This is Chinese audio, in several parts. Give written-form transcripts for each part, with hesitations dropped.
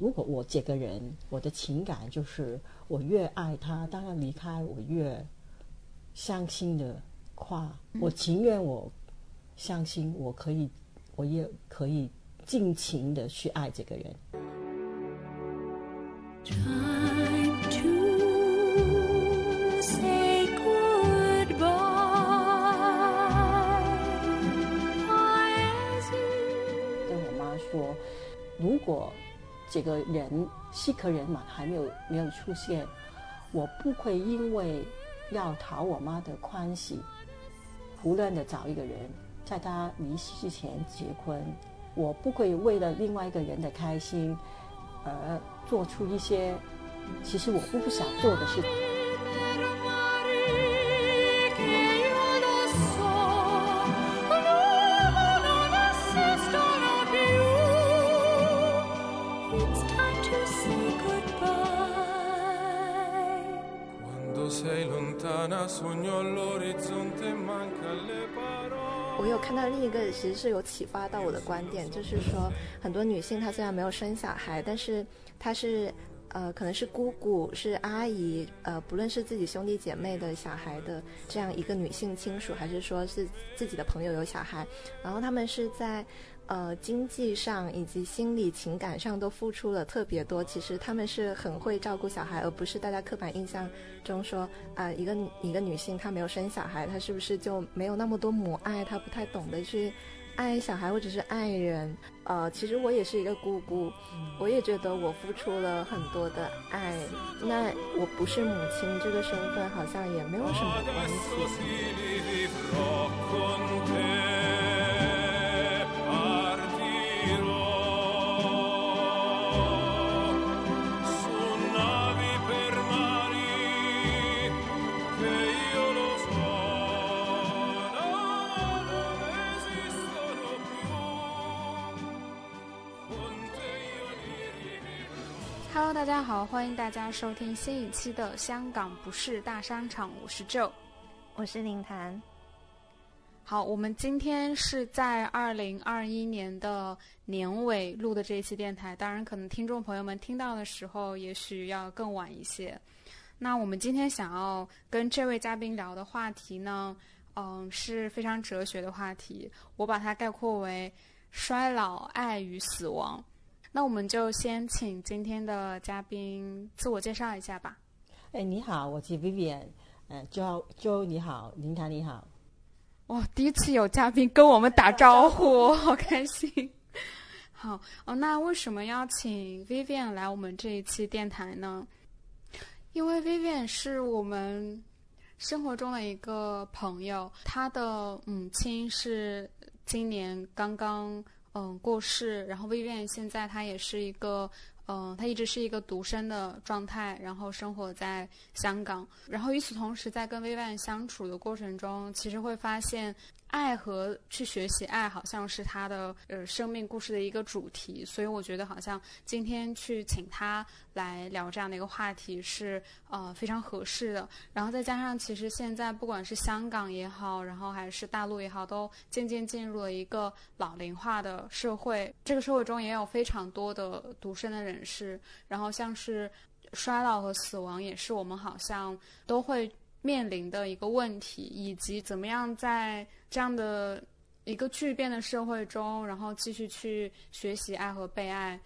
如果我这个人，我的情感就是我越爱他，当然离开我越伤心的话，我情愿我伤心，我可以，我也可以尽情的去爱这个人。Time to say goodbye。跟我妈说，如果这个人西可人马还没有出现，我不会因为要讨我妈的欢喜，胡乱的找一个人，在她离世之前结婚。我不会为了另外一个人的开心而做出一些其实我不想做的事。我有看到另一个，其实是有启发到我的观点，就是说，很多女性她虽然没有生小孩，但是她是，可能是姑姑、是阿姨，不论是自己兄弟姐妹的小孩的这样一个女性亲属，还是说是自己的朋友有小孩，然后她们是在，经济上以及心理情感上都付出了特别多。其实她们是很会照顾小孩，而不是大家刻板印象中说啊、一个女性她没有生小孩，她是不是就没有那么多母爱，她不太懂得去爱小孩或者是爱人。其实我也是一个姑姑，我也觉得我付出了很多的爱，那我不是母亲这个身份好像也没有什么关系。Hello， 大家好，欢迎大家收听新一期的《香港不是大商场》，我是 Joe， 我是林檀。好，我们今天是在2021年的年尾录的这一期电台，当然可能听众朋友们听到的时候，也许要更晚一些。那我们今天想要跟这位嘉宾聊的话题呢，是非常哲学的话题，我把它概括为衰老、爱与死亡。那我们就先请今天的嘉宾自我介绍一下吧。哎，你好，我是 Vivian。Joe 你好，林檀你好。哇，第一次有嘉宾跟我们打招呼，好开心。好哦，那为什么要请 Vivian 来我们这一期电台呢？因为 Vivian 是我们生活中的一个朋友，她的母亲是今年刚刚。过世。然后 Vivian 现在她也是一个，她一直是一个独身的状态，然后生活在香港。然后与此同时，在跟 Vivian 相处的过程中，其实会发现爱和去学习爱好像是她的生命故事的一个主题。所以我觉得好像今天去请她来聊这样的一个话题是非常合适的。然后再加上其实现在不管是香港也好，然后还是大陆也好，都渐渐进入了一个老龄化的社会，这个社会中也有非常多的独身的人士。然后像是衰老和死亡也是我们好像都会面临的一个问题，以及怎么样在这样的一个巨变的社会中，然后继续去学习爱和被爱，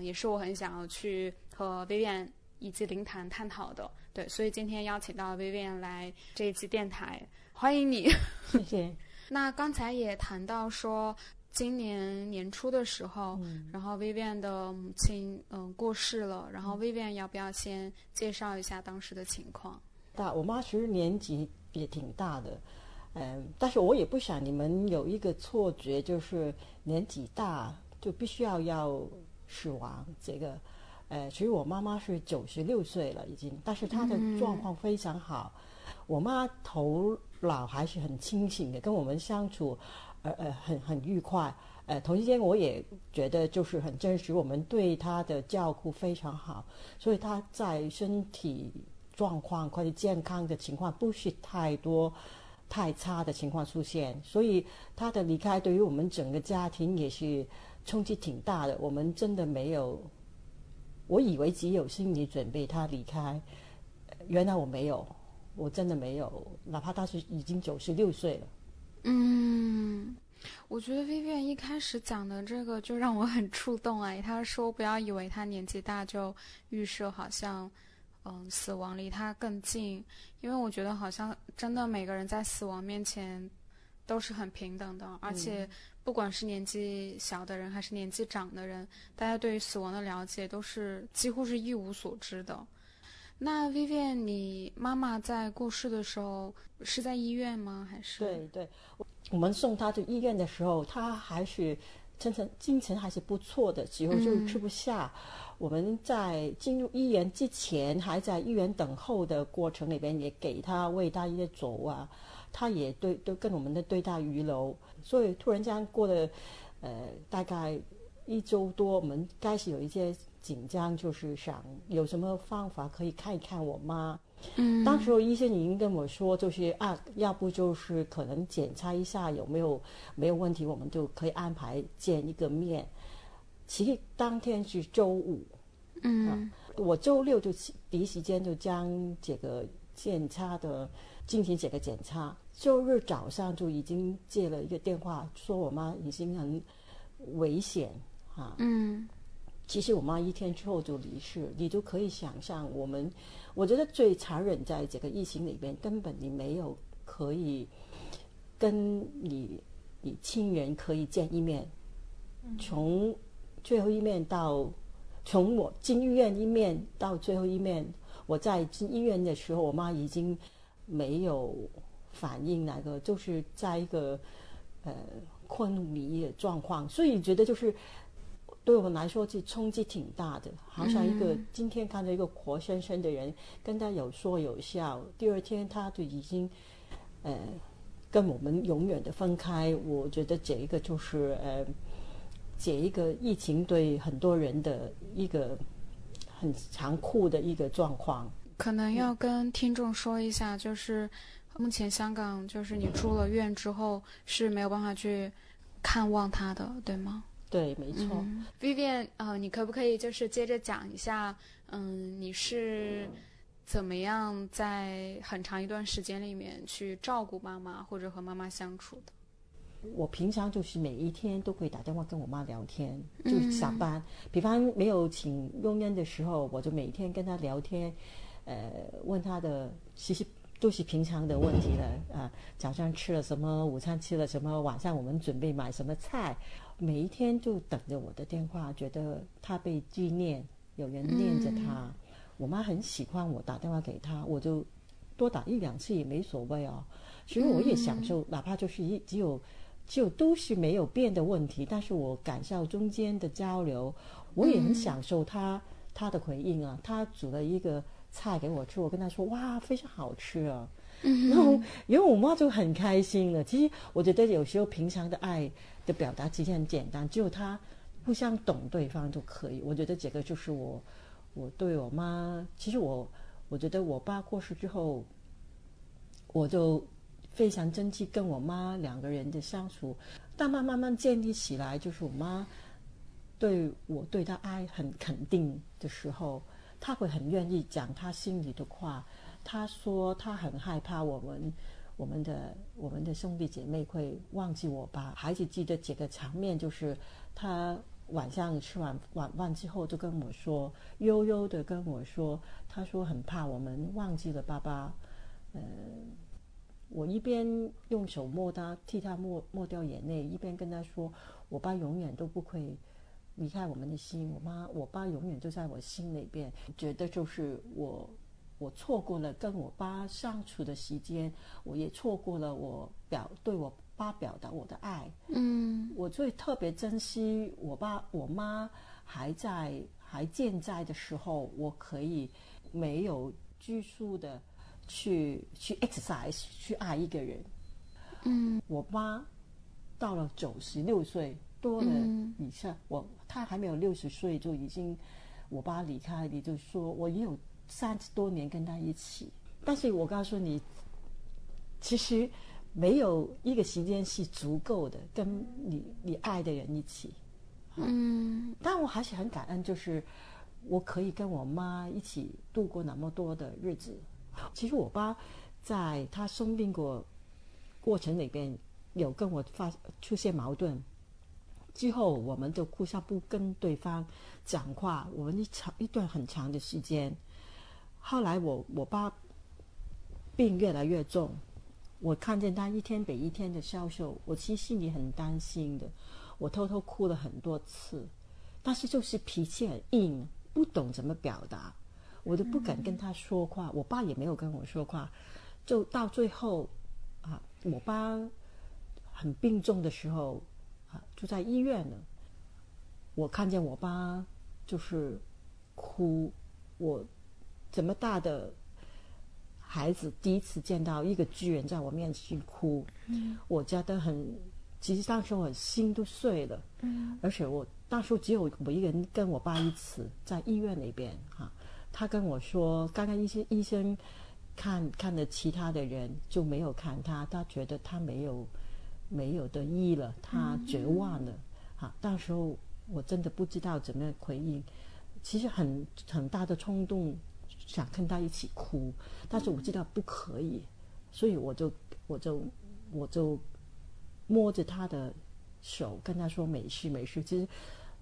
也是我很想要去和 Vivian 以及林檀探讨的。对，所以今天邀请到 Vivian 来这一期电台，欢迎你。谢谢。那刚才也谈到说，今年年初的时候，然后 Vivian 的母亲过世了。然后 Vivian 要不要先介绍一下当时的情况？我妈其实年纪也挺大的，但是我也不想你们有一个错觉，就是年纪大就必须要死亡。这个，其实我妈妈是96岁了已经，但是她的状况非常好。我妈头脑还是很清醒的，跟我们相处，很愉快。同时间我也觉得就是很真实，我们对她的照顾非常好，所以她在身体状况或者健康的情况不是太多太差的情况出现，所以他的离开对于我们整个家庭也是冲击挺大的。我们真的没有我以为只有心理准备他离开，原来我没有，我真的没有，哪怕他是已经96岁了。嗯，我觉得 Vivian 一开始讲的这个就让我很触动哎，他说不要以为他年纪大就预设好像死亡离他更近，因为我觉得好像真的每个人在死亡面前都是很平等的，而且不管是年纪小的人还是年纪长的人，大家对于死亡的了解都是几乎是一无所知的。那 Vivian 你妈妈在过世的时候是在医院吗？还是？对对，我们送她去医院的时候，她还是精神还是不错的，只有就吃不下。我们在进入医院之前，还在医院等候的过程里边，也给她喂她一些粥啊。他也对跟我们的对待鱼楼，所以突然间过了大概1周多，我们开始有一些紧张，就是想有什么方法可以看一看我妈。嗯，当时医生已经跟我说，就是啊，要不就是可能检查一下有没有问题，我们就可以安排见一个面。其实当天是周5，我周6就第一时间就将这个进行这个检查。周日早上就已经接了一个电话，说我妈已经很危险啊。嗯，其实我妈1天之后就离世，你就可以想象我觉得最残忍在这个疫情里边，根本你没有可以跟你亲人可以见一面，从最后一面到从我进医院一面到最后一面。我在进医院的时候，我妈已经没有反应，就是在一个昏迷的状况，所以觉得就是对我们来说是冲击挺大的，好像一个今天看到一个活生生的人，跟他有说有笑，第二天他就已经跟我们永远的分开。我觉得这一个就是这一个疫情对很多人的一个很残酷的一个状况。可能要跟听众说一下，就是目前香港就是你出了院之后是没有办法去看望他的，对吗？对，没错。Vivian，你可不可以就是接着讲一下，你是怎么样在很长一段时间里面去照顾妈妈或者和妈妈相处的？我平常就是每一天都会打电话跟我妈聊天，就是下班，比方没有请佣人的时候，我就每天跟她聊天，问她的，其实都是平常的问题了啊。早上吃了什么，午餐吃了什么，晚上我们准备买什么菜，每一天就等着我的电话，觉得她被纪念，有人念着她。我妈很喜欢我打电话给她，我就多打1、2次也没所谓哦。所以我也享受，哪怕就是只有都是没有变的问题，但是我感受中间的交流，我也很享受他的回应啊。他煮了一个菜给我吃，我跟他说哇非常好吃啊，然后我妈就很开心了。其实我觉得有时候平常的爱的表达其实很简单，只有他互相懂对方就可以。我觉得这个就是我对我妈，其实我觉得我爸过世之后，我就非常珍惜跟我妈2个人的相处，但慢慢建立起来，就是我妈对她爱很肯定的时候，她会很愿意讲她心里的话。她说她很害怕我们的兄弟姐妹会忘记我吧。还是记得这个场面，就是她晚上吃完晚饭之后就跟我说，悠悠的跟我说，她说很怕我们忘记了爸爸。我一边用手替他抹掉眼泪，一边跟他说，我爸永远都不会离开我们的心，我爸永远就在我心里边。觉得就是我错过了跟我爸相处的时间，我也错过了对我爸表达我的爱。我最特别珍惜我爸我妈还健在的时候，我可以没有拘束的去 exercise 去爱一个人。我妈到了96岁多了以上，她还没有60岁就已经我爸离开，你就说我也有30多年跟她一起。但是我告诉你，其实没有一个时间是足够的跟你爱的人一起。但我还是很感恩，就是我可以跟我妈一起度过那么多的日子。其实我爸在他生病过程里边有跟我出现矛盾，之后我们就互相不跟对方讲话，我们一段很长的时间。后来我爸病越来越重，我看见他一天比一天的消瘦，我其实心里很担心的，我偷偷哭了很多次，但是就是脾气很硬，不懂怎么表达，我都不敢跟他说话，我爸也没有跟我说话。就到最后啊，我爸很病重的时候啊，就在医院了，我看见我爸就是哭，我这么大的孩子第一次见到一个巨人在我面前哭，我觉得很，其实当时我心都碎了，而且我当时只有我一个人跟我爸一起在医院里边啊，他跟我说刚刚医生看了其他的人就没有看他，他觉得他没有得医了，他绝望了啊，当时候我真的不知道怎么回应，其实很大的冲动想跟他一起哭，但是我知道不可以，所以我就摸着他的手跟他说没事没事。其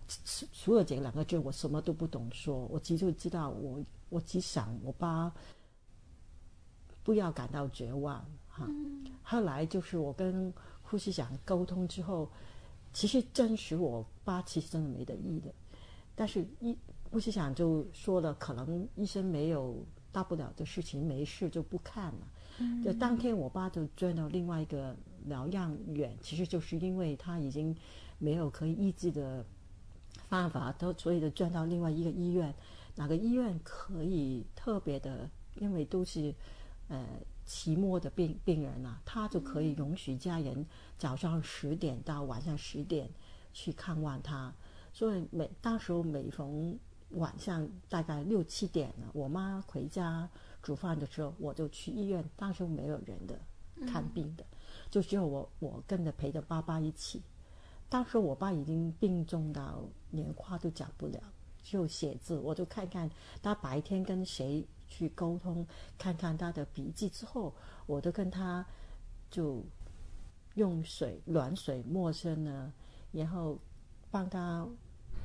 实除了这两个字我什么都不懂说，我其实就知道我只想我爸不要感到绝望哈。后来就是我跟护士长沟通之后，其实证实我爸其实真的没得医的，但是护士长就说了，可能医生没有大不了的事情，没事就不看了。就当天我爸就转到另外一个疗养院，其实就是因为他已经没有可以医治的方法，所以就转到另外一个医院。哪个医院可以特别的，因为都是期末的病人啊，他就可以容许家人早上10点到晚上10点去看望他。所以当时每逢晚上大概6、7点了，我妈回家煮饭的时候，我就去医院，当时没有人的看病的，就只有我跟着陪着爸爸一起。当时我爸已经病重到连话都讲不了，只有写字，我就看看他白天跟谁去沟通，看看他的笔记之后，我就跟他就用水暖水陌生呢，然后帮他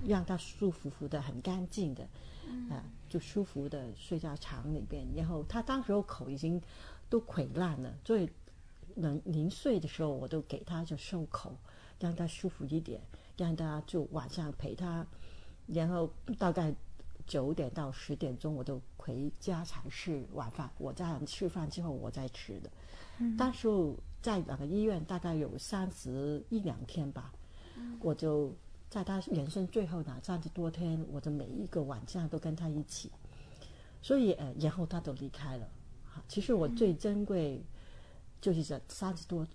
让他舒服服的很干净的啊，就舒服的睡在床里边。然后他当时口已经都溃烂了，所以临睡的时候我都给他就漱口，让他舒服一点，让他就晚上陪他。然后大概9点到10点钟我都回家才吃晚饭，我在吃饭之后我再吃的。但是在那个医院大概有31、2天吧，我就在他人生最后那30多天，我的每一个晚上都跟他一起。所以然后他就离开了。其实我最珍贵就是这31、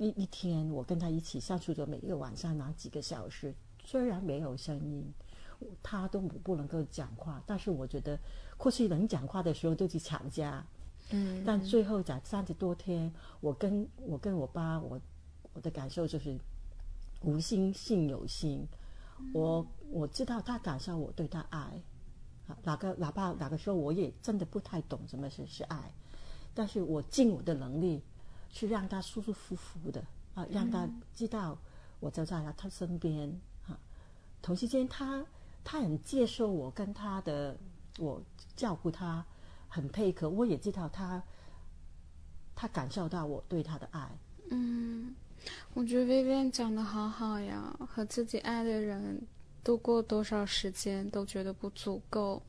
2天我跟他一起相处的每一个晚上那几个小时，虽然没有声音，他都不能够讲话，但是我觉得过去能讲话的时候都去吵架。但最后在30多天，我跟我爸，我的感受就是无心信有心，我知道他感受我对他爱，哪个时候我也真的不太懂什么是爱，但是我尽我的能力去让他舒舒服服的啊，让他知道我就在他身边啊。同时间他很接受我跟他的，我照顾他很配合，我也知道他感受到我对他的爱。我觉得 Vivian 讲得好好呀，和自己爱的人度过多少时间都觉得不足够。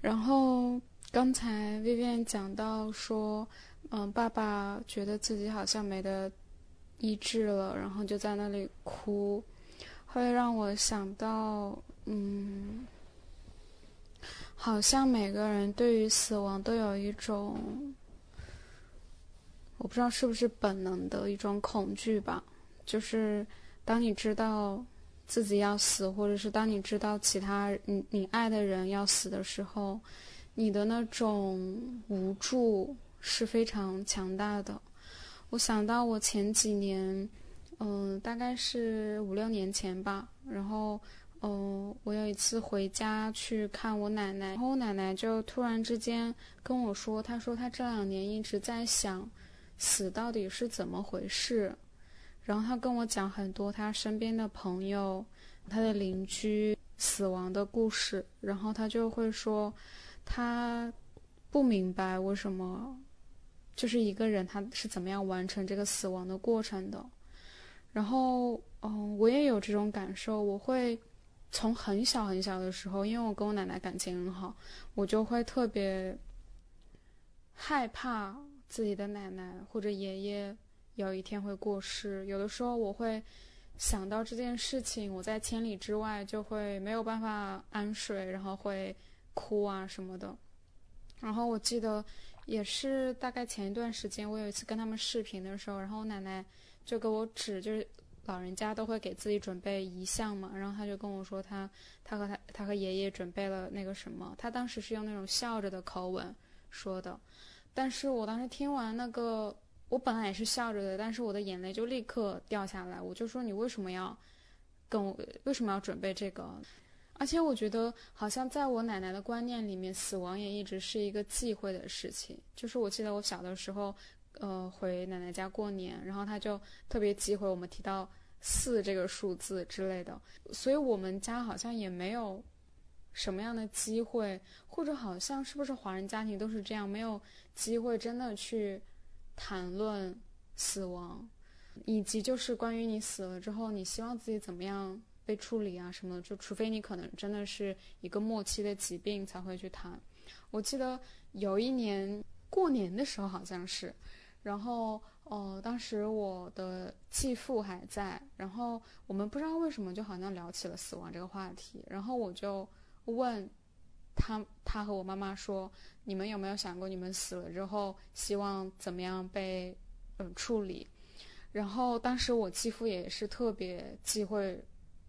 然后刚才 Vivian 讲到说，爸爸觉得自己好像没得医治了，然后就在那里哭，会让我想到，好像每个人对于死亡都有一种，我不知道是不是本能的一种恐惧吧，就是当你知道自己要死，或者是当你知道其他你爱的人要死的时候，你的那种无助是非常强大的。我想到我前几年大概是5、6年前吧，然后我有一次回家去看我奶奶，然后我奶奶就突然之间跟我说，她说她这2年一直在想死到底是怎么回事，然后她跟我讲很多她身边的朋友、她的邻居死亡的故事，然后她就会说她不明白为什么就是一个人他是怎么样完成这个死亡的过程的。然后我也有这种感受，我会从很小很小的时候，因为我跟我奶奶感情很好，我就会特别害怕自己的奶奶或者爷爷有一天会过世。有的时候我会想到这件事情，我在千里之外就会没有办法安睡，然后会哭啊什么的。然后我记得也是大概前一段时间，我有一次跟他们视频的时候，然后我奶奶就给我指，就是老人家都会给自己准备遗像嘛，然后他就跟我说他和爷爷准备了那个什么，他当时是用那种笑着的口吻说的，但是我当时听完那个，我本来也是笑着的，但是我的眼泪就立刻掉下来，我就说你为什么要准备这个？而且我觉得好像在我奶奶的观念里面，死亡也一直是一个忌讳的事情。就是我记得我小的时候回奶奶家过年，然后她就特别忌讳我们提到4这个数字之类的，所以我们家好像也没有什么样的机会，或者好像是不是华人家庭都是这样，没有机会真的去谈论死亡，以及就是关于你死了之后你希望自己怎么样被处理啊什么的，就除非你可能真的是一个末期的疾病才会去谈。我记得有一年过年的时候好像是，然后当时我的继父还在，然后我们不知道为什么就好像聊起了死亡这个话题，然后我就问他和我妈妈说，你们有没有想过你们死了之后希望怎么样被处理？然后当时我继父也是特别忌讳，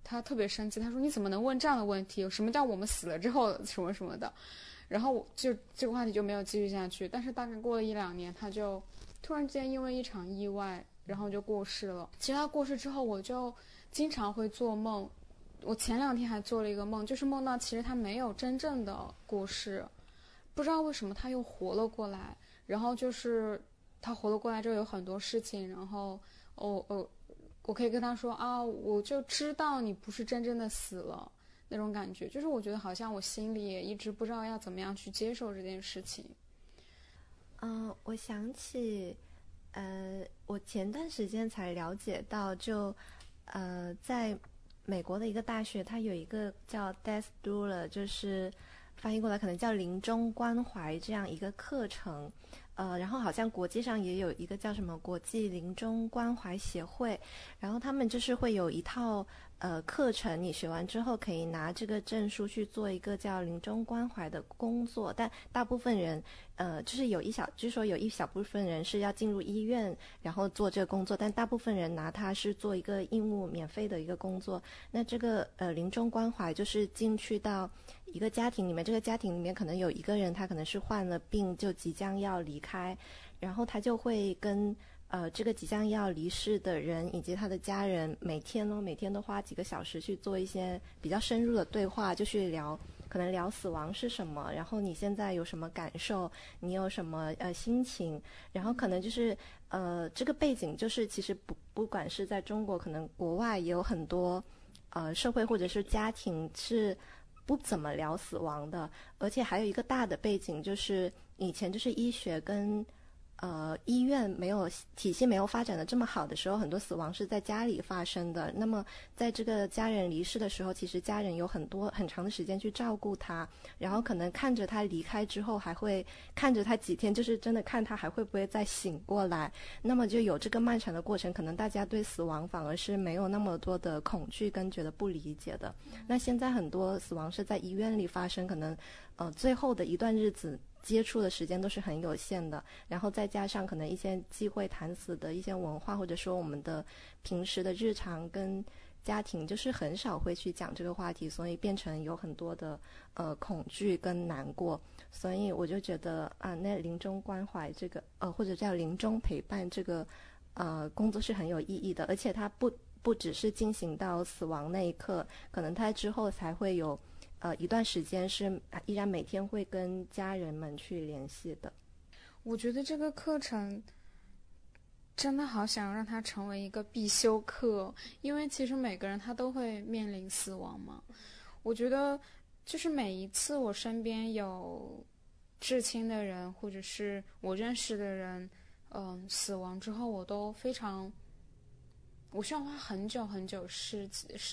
他特别生气，他说你怎么能问这样的问题，什么叫我们死了之后什么什么的，然后就这个话题就没有继续下去。但是大概过了1-2年，他就突然之间因为一场意外然后就过世了。其实他过世之后我就经常会做梦，我前2天还做了一个梦，就是梦到其实他没有真正的过世，不知道为什么他又活了过来，然后就是他活了过来之后有很多事情，然后我可以跟他说啊，我就知道你不是真正的死了那种感觉。就是我觉得好像我心里也一直不知道要怎么样去接受这件事情。我想起我前段时间才了解到，就在美国的一个大学，它有一个叫 Death Doula， 就是翻译过来可能叫临终关怀这样一个课程。然后好像国际上也有一个叫什么国际临终关怀协会，然后他们就是会有一套课程，你学完之后可以拿这个证书去做一个叫临终关怀的工作。但大部分人就是据说有一小部分人是要进入医院然后做这个工作，但大部分人拿它是做一个义务免费的一个工作。那这个临终关怀就是进去到一个家庭里面，这个家庭里面可能有一个人他可能是患了病就即将要离开，然后他就会跟这个即将要离世的人以及他的家人每天都花几个小时去做一些比较深入的对话，就去聊，可能聊死亡是什么，然后你现在有什么感受，你有什么心情，然后可能就是这个背景就是其实不管是在中国，可能国外也有很多社会或者是家庭是不怎么聊死亡的。而且还有一个大的背景就是以前就是医学跟医院体系没有发展的这么好的时候，很多死亡是在家里发生的。那么在这个家人离世的时候，其实家人有很长的时间去照顾他，然后可能看着他离开之后，还会看着他几天，就是真的看他还会不会再醒过来。那么就有这个漫长的过程，可能大家对死亡反而是没有那么多的恐惧跟觉得不理解的。那现在很多死亡是在医院里发生，可能最后的一段日子接触的时间都是很有限的，然后再加上可能一些忌讳谈死的一些文化，或者说我们的平时的日常跟家庭就是很少会去讲这个话题，所以变成有很多的恐惧跟难过。所以我就觉得啊，那临终关怀这个或者叫临终陪伴这个工作是很有意义的。而且它不不只是进行到死亡那一刻，可能他之后才会有一段时间是依然每天会跟家人们去联系的。我觉得这个课程真的好想让它成为一个必修课，因为其实每个人他都会面临死亡嘛。我觉得就是每一次我身边有至亲的人或者是我认识的人死亡之后，我都非常，我需要花很久很久时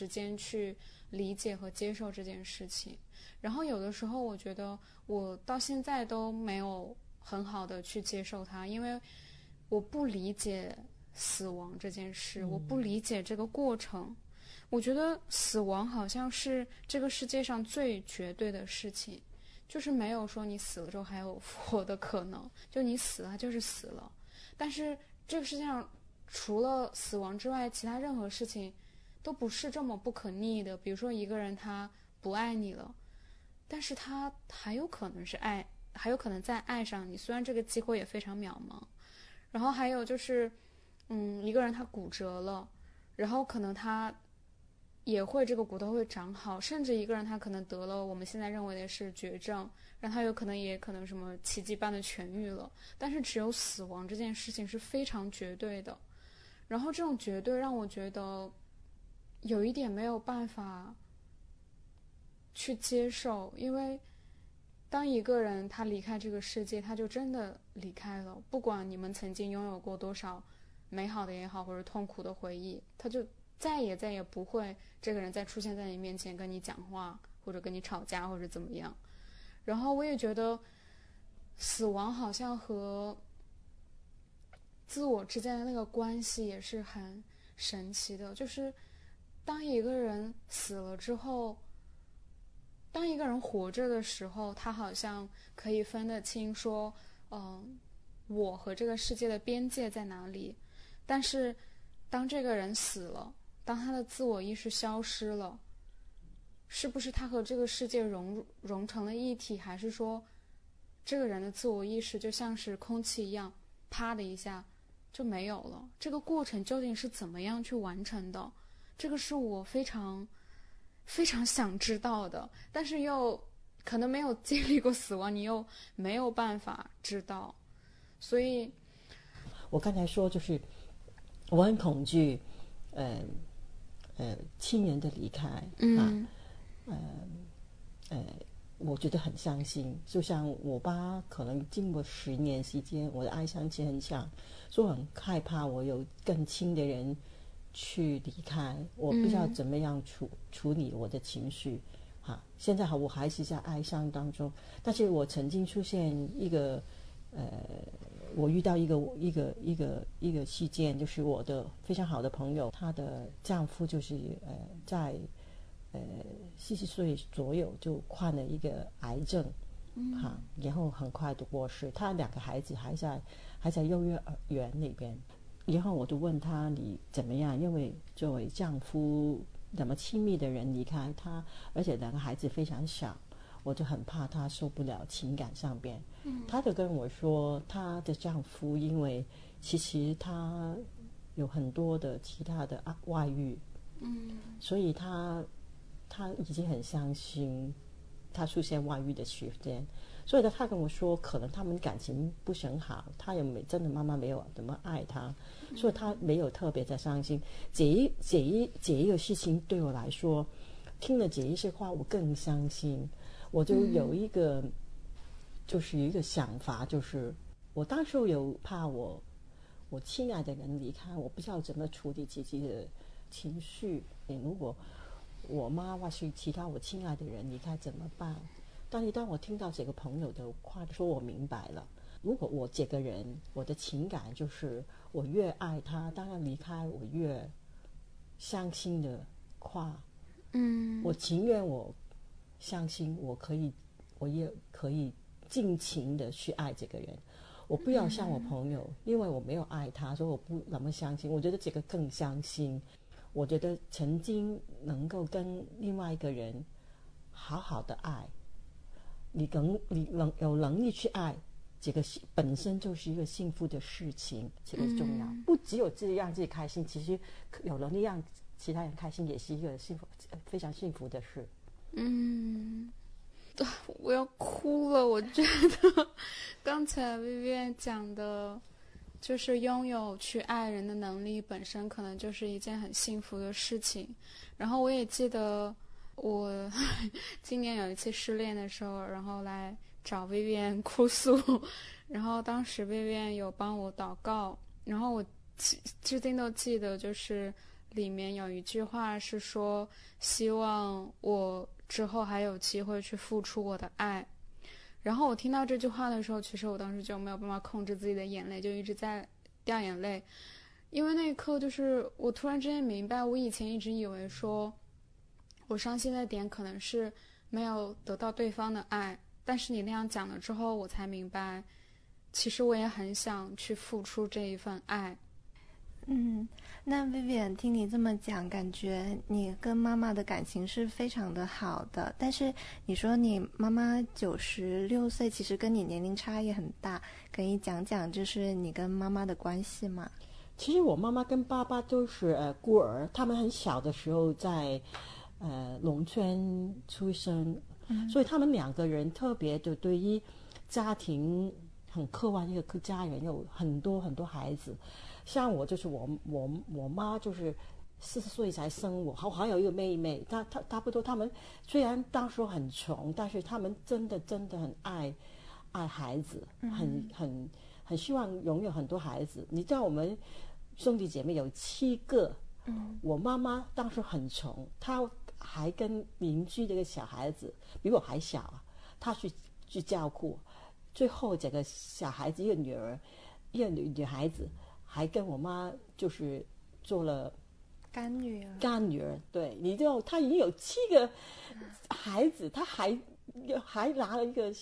间去理解和接受这件事情。然后有的时候我觉得我到现在都没有很好的去接受它，因为我不理解死亡这件事，我不理解这个过程。我觉得死亡好像是这个世界上最绝对的事情，就是没有说你死了之后还有复活的可能，就你死了就是死了。但是这个世界上除了死亡之外，其他任何事情都不是这么不可逆的。比如说一个人他不爱你了，但是他还有可能是爱，还有可能再爱上你，虽然这个机会也非常渺茫。然后还有就是一个人他骨折了，然后可能他也会这个骨头会长好，甚至一个人他可能得了我们现在认为的是绝症，让他有可能也可能什么奇迹般的痊愈了。但是只有死亡这件事情是非常绝对的，然后这种绝对让我觉得有一点没有办法去接受。因为当一个人他离开这个世界，他就真的离开了，不管你们曾经拥有过多少美好的也好或者痛苦的回忆，他就再也不会，这个人再出现在你面前跟你讲话或者跟你吵架或者怎么样。然后我也觉得死亡好像和自我之间的那个关系也是很神奇的，就是当一个人死了之后，当一个人活着的时候，他好像可以分得清说我和这个世界的边界在哪里。但是当这个人死了，当他的自我意识消失了，是不是他和这个世界融成了一体，还是说这个人的自我意识就像是空气一样啪的一下就没有了？这个过程究竟是怎么样去完成的，这个是我非常非常想知道的。但是又可能没有经历过死亡，你又没有办法知道。所以我刚才说就是我很恐惧亲人的离开啊，我觉得很伤心。就像我爸可能经过10年时间，我的哀伤期很长，所以我很害怕我有更亲的人去离开，我不知道怎么样处理我的情绪啊。现在好，我还是在哀伤当中，但是我曾经出现一个我遇到一个事件，就是我的非常好的朋友，她的丈夫就是在40岁左右就患了一个癌症，哈，然后很快就过世。她2个孩子还在幼儿园里边。然后我就问她你怎么样？因为作为丈夫那么亲密的人离开她，而且2个孩子非常小。我就很怕她受不了情感上边，她就跟我说，她的丈夫因为其实她有很多的其他的外遇，所以她已经很伤心，她出现外遇的时间，所以她跟我说，可能他们感情不是很好，她也没真的妈妈没有怎么爱她，所以她没有特别的伤心。这一个事情对我来说，听了这一些话，我更伤心。我就有一个就是一个想法，就是我当时有怕我亲爱的人离开，我不知道怎么处理自己的情绪。如果我妈或是其他我亲爱的人离开怎么办？但是当我听到这个朋友的话说，我明白了，如果我这个人我的情感就是我越爱他，当然离开我越伤心的话，我情愿我相信我也可以尽情的去爱这个人，我不要像我朋友，因为我没有爱他，所以我不那么相信。我觉得这个更相信。我觉得曾经能够跟另外一个人好好的爱，你能有能力去爱，这个本身就是一个幸福的事情，这个重要。不只有自己让自己开心，其实有能力让其他人开心也是一个幸福，非常幸福的事。嗯，我要哭了。我觉得刚才Vivian讲的，就是拥有去爱人的能力本身可能就是一件很幸福的事情。然后我也记得我今年有一次失恋的时候，然后来找Vivian哭诉，然后当时Vivian有帮我祷告，然后我至今都记得，就是里面有一句话是说，希望我之后还有机会去付出我的爱。然后我听到这句话的时候，其实我当时就没有办法控制自己的眼泪，就一直在掉眼泪。因为那一刻，就是我突然之间明白，我以前一直以为说我伤心的点可能是没有得到对方的爱，但是你那样讲了之后，我才明白，其实我也很想去付出这一份爱。嗯，那 Vivian 听你这么讲，感觉你跟妈妈的感情是非常的好的。但是你说你妈妈96岁，其实跟你年龄差也很大，可以讲讲就是你跟妈妈的关系吗？其实我妈妈跟爸爸都是孤儿，他们很小的时候在农村出生，所以他们两个人特别的对于家庭很渴望，一个家人有很多很多孩子。像我就是我妈就是40岁才生我，我还有一个妹妹，她差不多。他们虽然当时很穷，但是他们真的很爱孩子，很希望拥有很多孩子。你知道我们兄弟姐妹有7个。我妈妈当时很穷，她还跟邻居这个小孩子比我还小，她去照顾。最后这个小孩子，一个女儿，一个女孩子，还跟我妈就是做了干女儿。对，你知道她已经有7个孩子，她还拿了一个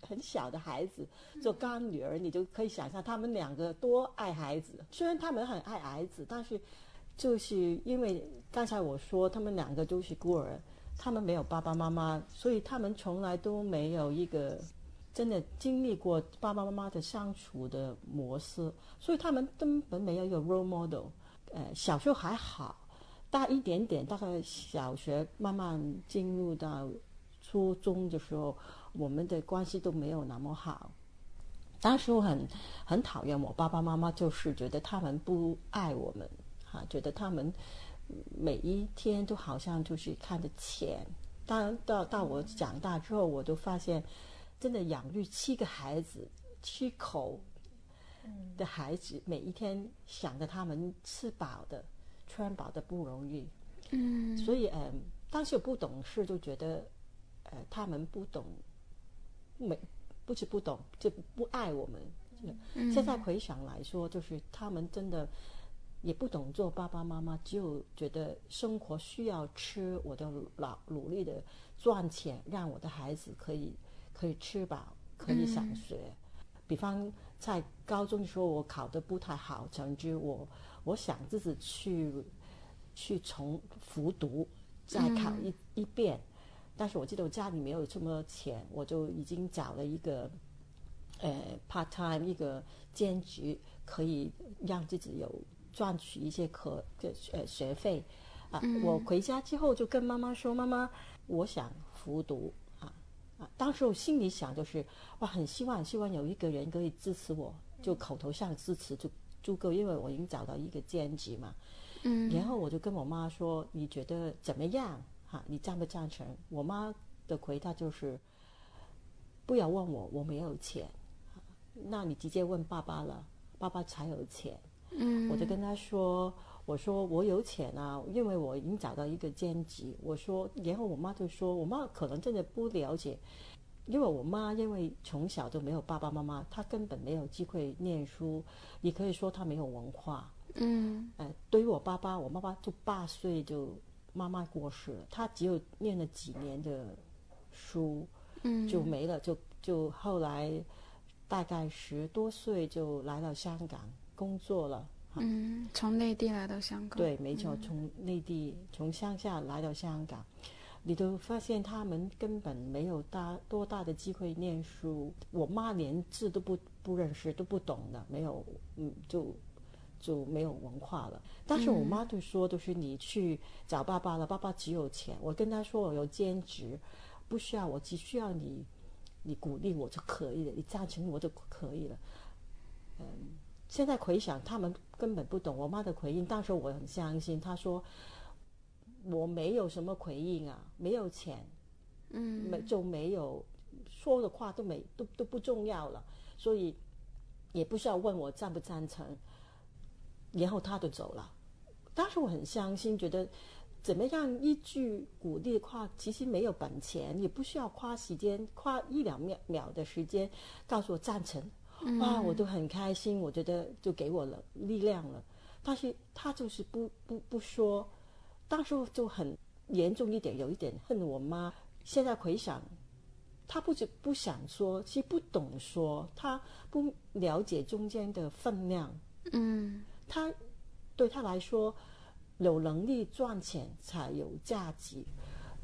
很小的孩子做干女儿，你就可以想象他们两个多爱孩子。虽然他们很爱孩子，但是就是因为刚才我说他们两个都是孤儿，他们没有爸爸妈妈，所以他们从来都没有一个真的经历过爸爸妈妈的相处的模式，所以他们根本没有一个 role model。小时候还好，大一点点，大概小学慢慢进入到初中的时候，我们的关系都没有那么好。当时我很讨厌我爸爸妈妈，就是觉得他们不爱我们，觉得他们每一天都好像就是看着钱。当然到我长大之后，我都发现真的养育7个孩子，7口的孩子，每一天想着他们吃饱的穿饱的不容易。所以当时我不懂事，就觉得他们不懂，不是不懂，就不爱我们。现在回想来说，就是他们真的也不懂做爸爸妈妈，只有觉得生活需要吃，我都努力的赚钱，让我的孩子可以吃饱，可以上学。比方在高中的时候，我考得不太好成绩，我想自己去重复读，再考一遍。但是我记得我家里没有这么多钱，我就已经找了一个part time 一个兼职，可以让自己有赚取一些学费啊。我回家之后就跟妈妈说，妈妈，我想复读啊。当时我心里想就是哇，很希望有一个人可以支持我，就口头上支持就足够，因为我已经找到一个兼职嘛。然后我就跟我妈说，你觉得怎么样？你赞不赞成？我妈的回答就是不要问我，我没有钱，那你直接问爸爸了，爸爸才有钱。我就跟他说，我说我有钱啊，因为我已经找到一个兼职。我说，然后我妈就说，我妈可能真的不了解，因为我妈因为从小就没有爸爸妈妈，她根本没有机会念书，也可以说她没有文化。对于我爸爸就8岁就妈妈过世了，她只有念了几年的书，就没了，就后来大概10多岁就来到香港工作了。从内地来到香港。对，没错，从内地从乡下来到香港。你都发现他们根本没有多大的机会念书。我妈连字都不认识，都不懂的，没有，就没有文化了。但是我妈就说，都是你去找爸爸了，爸爸只有钱。我跟他说我有兼职，不需要，我只需要你鼓励我就可以了，你赞成我就可以了。现在回想，他们根本不懂我妈的回应。当时我很伤心，她说我没有什么回应啊，没有钱，就没有说的话都不重要了，所以也不需要问我赞不赞成。然后他就走了。当时我很伤心，觉得怎么样一句鼓励的话，其实没有本钱，也不需要花时间，花一两秒的时间告诉我赞成，哇，我都很开心，我觉得就给我了力量了。但是他就是不说，当时就很严重一点，有一点恨我妈。现在回想，他不想说，是不懂说，他不了解中间的分量。他对他来说，有能力赚钱才有价值，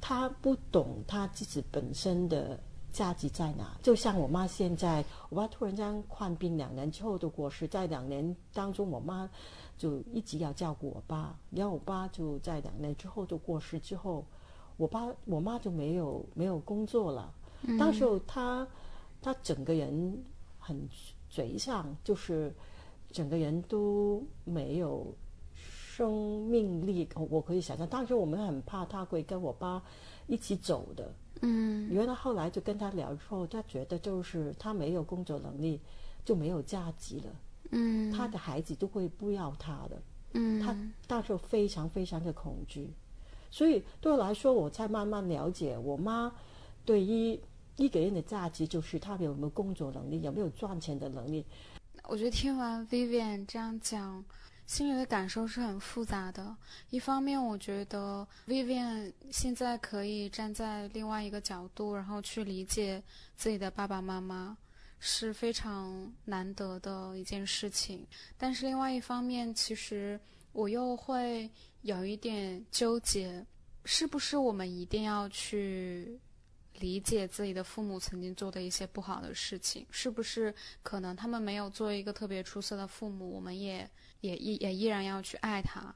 他不懂他自己本身的价值在哪。就像我妈现在，我妈突然间患病，2年之后的过世，在2年当中，我妈就一直要照顾我爸，然后我爸就在2年之后的过世之后，我妈就没有工作了。当时候她整个人很沮丧，就是整个人都没有生命力。我可以想象，当时我们很怕他会跟我爸一起走的。原来后来就跟他聊之后，他觉得就是他没有工作能力，就没有价值了。他的孩子都会不要他了。他当时非常非常的恐惧，所以对我来说，我才慢慢了解我妈对于一个人的价值，就是他有没有工作能力，有没有赚钱的能力。我觉得听完 Vivian 这样讲，心里的感受是很复杂的。一方面，我觉得 Vivian 现在可以站在另外一个角度，然后去理解自己的爸爸妈妈，是非常难得的一件事情。但是另外一方面，其实我又会有一点纠结，是不是我们一定要去理解自己的父母曾经做的一些不好的事情，是不是可能他们没有做一个特别出色的父母，我们也依然要去爱他？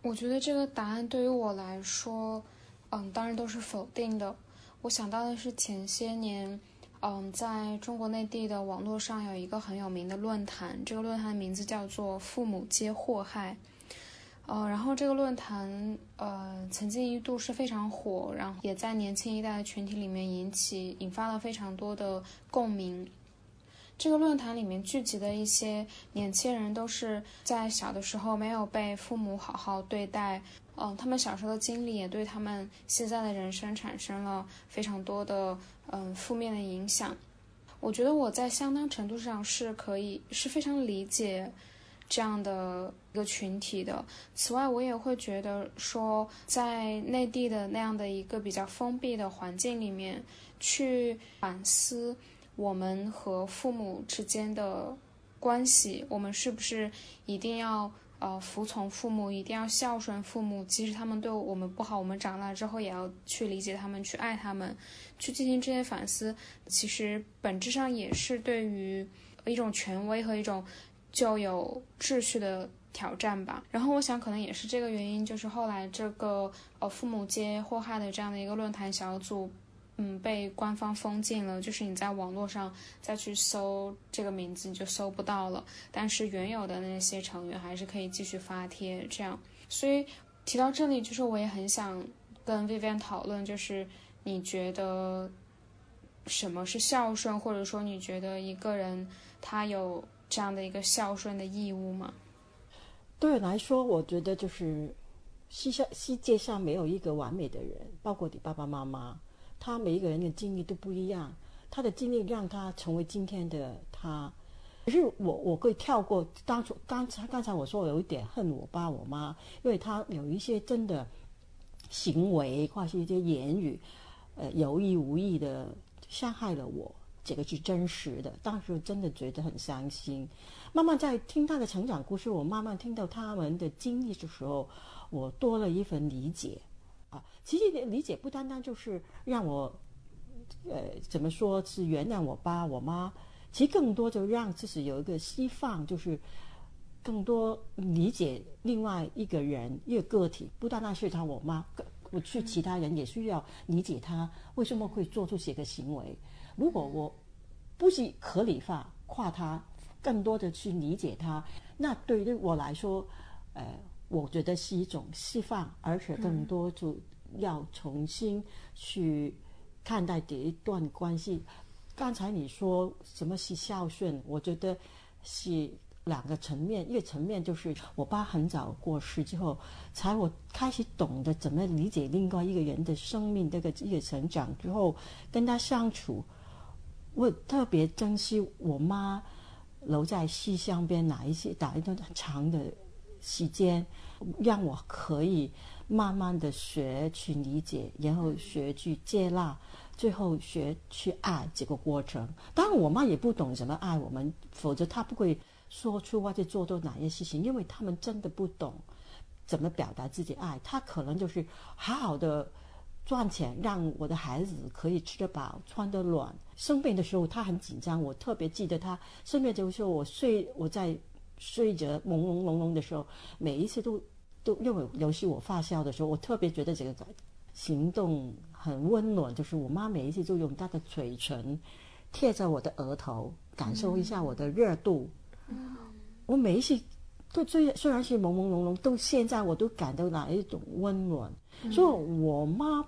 我觉得这个答案对于我来说，当然都是否定的。我想到的是前些年，在中国内地的网络上有一个很有名的论坛，这个论坛名字叫做“父母皆祸害”。然后这个论坛曾经一度是非常火，然后也在年轻一代的群体里面引发了非常多的共鸣。这个论坛里面聚集的一些年轻人，都是在小的时候没有被父母好好对待，他们小时候的经历也对他们现在的人生产生了非常多的负面的影响。我觉得我在相当程度上是非常理解这样的一个群体的。此外，我也会觉得说，在内地的那样的一个比较封闭的环境里面，去反思我们和父母之间的关系，我们是不是一定要服从父母，一定要孝顺父母，即使他们对我们不好，我们长大之后也要去理解他们，去爱他们，去进行这些反思。其实本质上也是对于一种权威和一种就有秩序的挑战吧。然后我想可能也是这个原因，就是后来这个父母皆祸害的这样的一个论坛小组被官方封禁了，就是你在网络上再去搜这个名字你就搜不到了，但是原有的那些成员还是可以继续发帖这样。所以提到这里，就是我也很想跟 Vivian 讨论，就是你觉得什么是孝顺，或者说你觉得一个人他有这样的一个孝顺的义务吗？对我来说，我觉得就是世界上没有一个完美的人，包括你爸爸妈妈，他每一个人的经历都不一样，他的经历让他成为今天的他。可是我可以跳过刚才我说我有一点恨我爸我妈，因为他有一些真的行为或是一些言语有意无意的伤害了我，这个是真实的。当时真的觉得很伤心。慢慢在听他的成长故事，我慢慢听到他们的经历的时候，我多了一份理解。啊。其实理解不单单就是让我，怎么说是原谅我爸我妈，其实更多就让自己有一个释放，就是更多理解另外一个人，一个个体，不单单是他我妈，我去其他人也需要理解他为什么会做出这个行为。如果我不是合理化夸他，更多的去理解他，那对于我来说，我觉得是一种释放，而且更多就要重新去看待这一段关系。刚才你说什么是孝顺，我觉得是两个层面，一个层面就是我爸很早过世之后，才我开始懂得怎么理解另外一个人的生命，这个一个成长之后跟他相处，我特别珍惜我妈留在西乡边打一段很长的时间，让我可以慢慢的学去理解，然后学去接纳，最后学去爱这个过程。当然我妈也不懂怎么爱我们，否则她不会说出或者做到哪些事情，因为他们真的不懂怎么表达自己爱。她可能就是好好的赚钱，让我的孩子可以吃得饱穿得暖。生病的时候他很紧张，我特别记得他生病的时候，我在睡着朦朦胧胧的时候，每一次都因为尤其我发烧的时候，我特别觉得这个行动很温暖，就是我妈每一次就用她的嘴唇贴着我的额头，感受一下我的热度。我每一次都虽然是朦朦胧胧，到现在我都感到哪一种温暖。所以我妈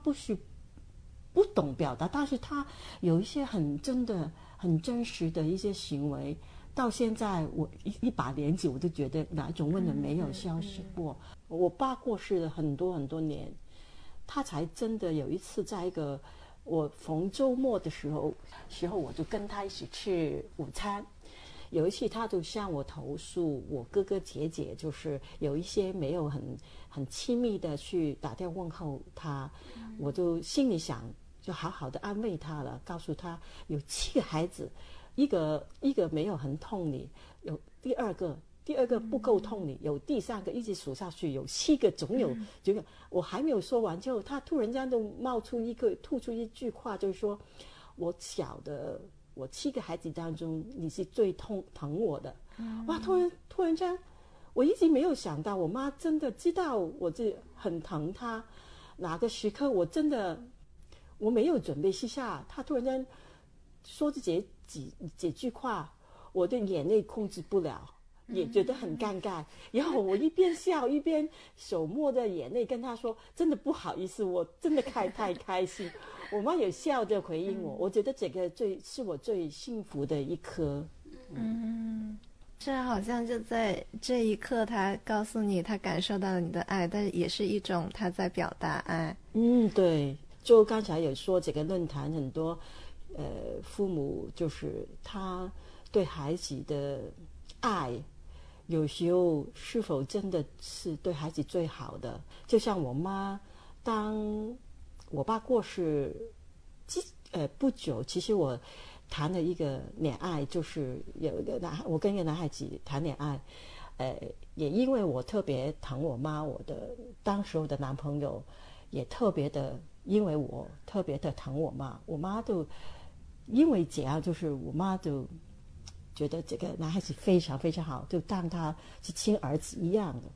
不懂表达，但是她有一些很真实的一些行为，到现在我一把年纪，我都觉得哪一种温暖没有消失过。我爸过世了很多很多年，他才真的有一次在一个我逢周末的时候我就跟他一起吃午餐。有一次他就向我投诉，我哥哥姐姐就是有一些没有很亲密的去打电话问候他，我就心里想就好好的安慰他了，告诉他有7个孩子，一个没有很痛你，有第二个不够痛你，有第3个，一直数下去有7个，总有9个。我还没有说完之后，他突然间就吐出一句话，就是说我7个孩子当中，你是最疼我的。哇！突然间，我一直没有想到，我妈真的知道我这很疼她。哪个时刻我真的我没有准备之下，她突然间说这几句话，我的眼泪控制不了，也觉得很尴尬。然后我一边笑一边手摸着眼泪跟她说：“真的不好意思，我真的太开心。”我妈也笑着回应我，我觉得这个是我最幸福的一刻。这好像就在这一刻，他告诉你他感受到了你的爱，但是也是一种他在表达爱。对，就刚才有说这个论坛很多，父母就是他对孩子的爱，有时候是否真的是对孩子最好的？就像我妈，当我爸过世不久，其实我谈了一个恋爱，就是有一个我跟一个男孩子谈恋爱，也因为我特别疼我妈，我的当时候的男朋友也特别的，因为我特别的疼我妈，我妈就因为这样，就是我妈就觉得这个男孩子非常非常好，就当他是亲儿子一样的。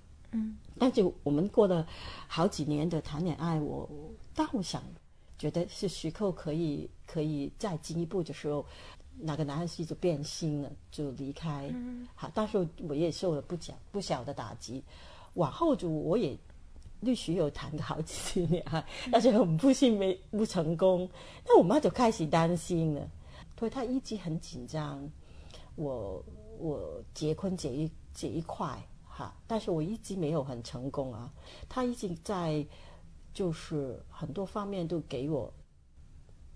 但是我们过了好几年的谈恋爱，我想觉得是时候可以再进一步的时候，那个男孩子就变心了，就离开。好，当时我也受了不小的打击，往后就我也陆续有谈了好几次恋爱，但是很不幸不成功。那我妈就开始担心了，所以她一直很紧张我结婚这一块。但是我一直没有很成功啊，他一直在就是很多方面都给我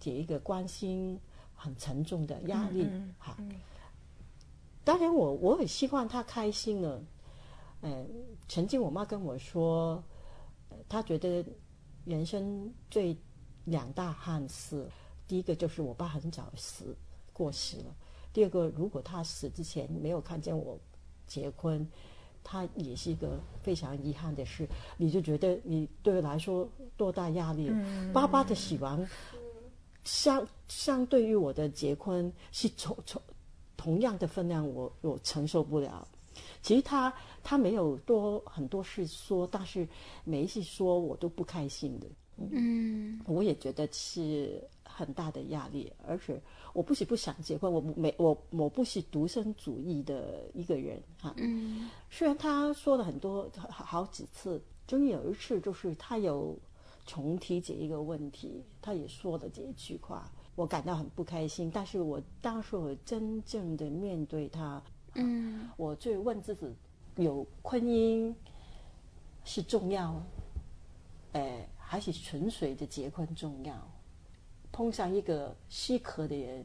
这一个关心很沉重的压力。当然我很希望他开心了。曾经我妈跟我说，她觉得人生最两大憾事，第一个就是我爸很早过世了，第二个如果他死之前没有看见我结婚，它也是一个非常遗憾的事。你就觉得你对他来说多大压力？爸爸的死亡相对于我的结婚是同样的分量，我承受不了。其实他没有很多事说，但是每一次说我都不开心的。嗯，我也觉得是很大的压力，而且我不是不想结婚，我不是独身主义的一个人哈。嗯，虽然他说了很多好几次，终于有一次就是他有重提这一个问题，他也说了这一句话，我感到很不开心，但是我当时我真正的面对他，嗯，我就问自己，有婚姻是重要，还是纯粹的结婚重要？碰上一个适合的人，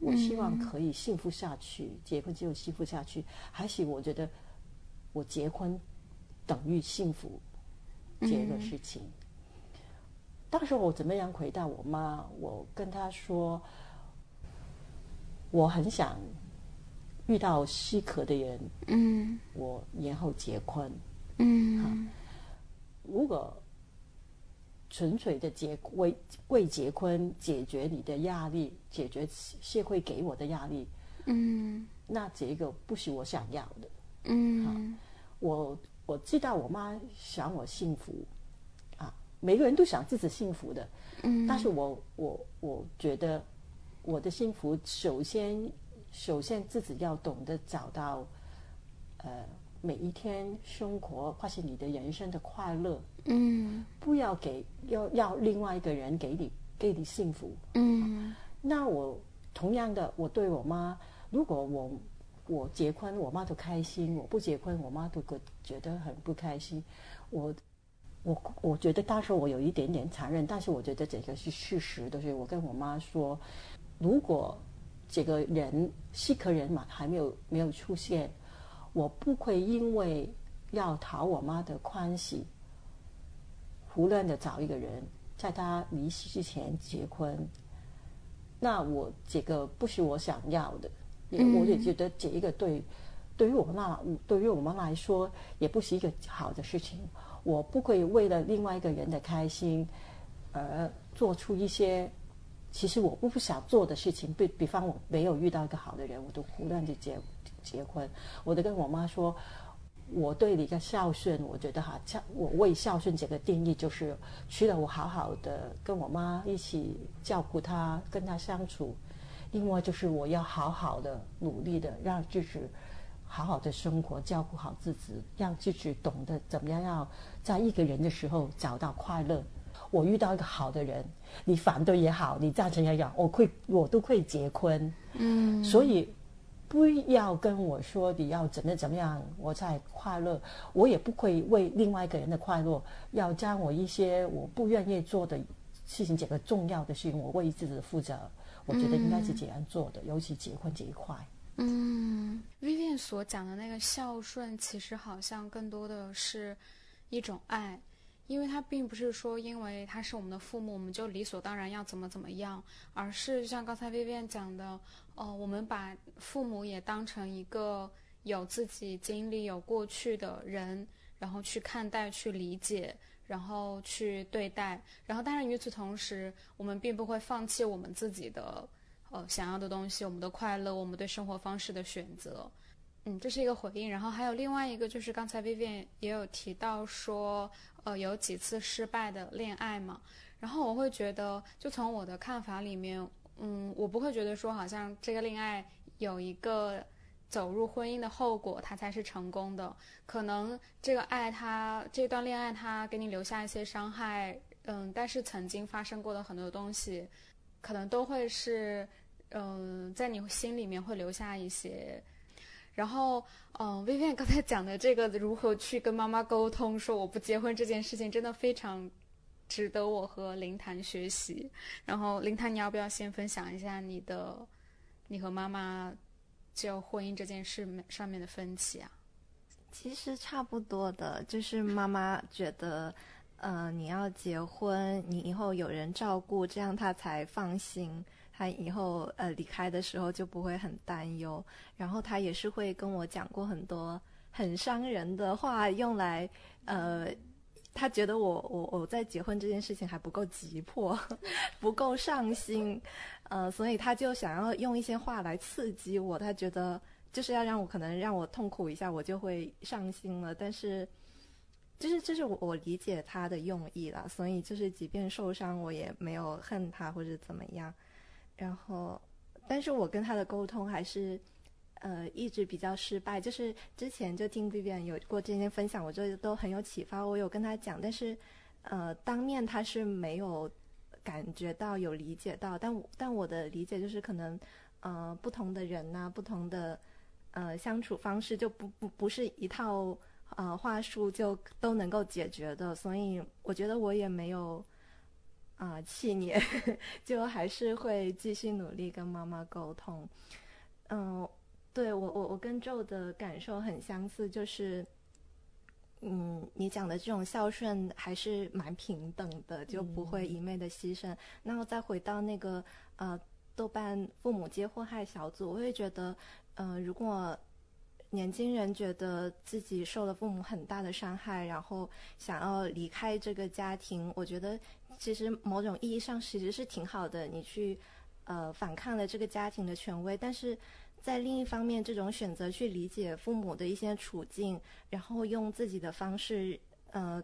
我希望可以幸福下去，结婚就幸福下去，还是我觉得我结婚等于幸福这个事情。当时我怎么样回答我妈？我跟她说，我很想遇到适合的人，嗯，我然后结婚，嗯，啊，如果纯粹的为结婚解决你的压力，解决社会给我的压力，嗯，那这个不是我想要的，嗯，啊，我知道我妈想我幸福，啊，每个人都想自己幸福的，嗯，但是我觉得我的幸福首先自己要懂得找到，每一天生活或是你的人生的快乐，嗯，不要要另外一个人给你幸福，嗯，啊，那我同样的，我对我妈，如果我结婚，我妈都开心；我不结婚，我妈都觉得很不开心。我觉得当时我有一点点残忍，但是我觉得这个是事实的，所以我跟我妈说，如果这个人适合人嘛还没有出现，我不会因为要讨我妈的欢喜，胡乱的找一个人，在她离世之前结婚。那我这个不是我想要的，我也觉得这一个对于我们来说也不是一个好的事情。我不会为了另外一个人的开心而做出一些其实我不想做的事情。比方我没有遇到一个好的人，我都胡乱的结婚。我都跟我妈说，我对你的孝顺，我觉得哈，我为孝顺这个定义就是，除了我好好的跟我妈一起照顾她，跟她相处，另外就是我要好好的努力的让自己好好的生活，照顾好自己，让自己懂得怎么样要在一个人的时候找到快乐。我遇到一个好的人，你反对也好，你赞成也好，我都会结婚。嗯，所以不要跟我说你要怎么样我才快乐，我也不会为另外一个人的快乐要将我一些我不愿意做的事情，这个重要的事情我为自己负责。我觉得应该是这样做的，尤其结婚这一块。嗯， Vivian 所讲的那个孝顺，其实好像更多的是一种爱，因为它并不是说因为他是我们的父母，我们就理所当然要怎么样，而是像刚才 Vivian 讲的，我们把父母也当成一个有自己经历、有过去的人，然后去看待、去理解，然后去对待。然后当然与此同时，我们并不会放弃我们自己的想要的东西，我们的快乐，我们对生活方式的选择。嗯，这是一个回应。然后还有另外一个，就是刚才 Vivian 也有提到说有几次失败的恋爱嘛，然后我会觉得，就从我的看法里面，我不会觉得说好像这个恋爱有一个走入婚姻的后果它才是成功的。可能这段恋爱它给你留下一些伤害，但是曾经发生过的很多东西可能都会是在你心里面会留下一些。然后Vivian 刚才讲的这个如何去跟妈妈沟通说我不结婚这件事情，真的非常值得我和林檀学习。然后林檀，你要不要先分享一下你和妈妈就婚姻这件事上面的分歧啊？其实差不多的，就是妈妈觉得，你要结婚，你以后有人照顾，这样她才放心，她以后离开的时候就不会很担忧。然后她也是会跟我讲过很多很伤人的话用来他觉得我在结婚这件事情还不够急迫，不够上心，所以他就想要用一些话来刺激我，他觉得就是要让我可能让我痛苦一下，我就会上心了。但是就是这是我理解他的用意啦，所以就是即便受伤我也没有恨他或者怎么样。然后但是我跟他的沟通还是一直比较失败，就是之前就听 Vivian 有过这些分享，我就都很有启发，我有跟他讲，但是当面他是没有感觉到有理解到，但我的理解就是可能不同的人呐、不同的相处方式就不是一套话术就都能够解决的，所以我觉得我也没有气馁就还是会继续努力跟妈妈沟通。对，我跟 Joe 的感受很相似，就是你讲的这种孝顺还是蛮平等的，就不会一昧的牺牲。然后再回到那个豆瓣父母皆祸害小组，我会觉得如果年轻人觉得自己受了父母很大的伤害，然后想要离开这个家庭，我觉得其实某种意义上其实是挺好的，你去反抗了这个家庭的权威，但是在另一方面，这种选择去理解父母的一些处境，然后用自己的方式，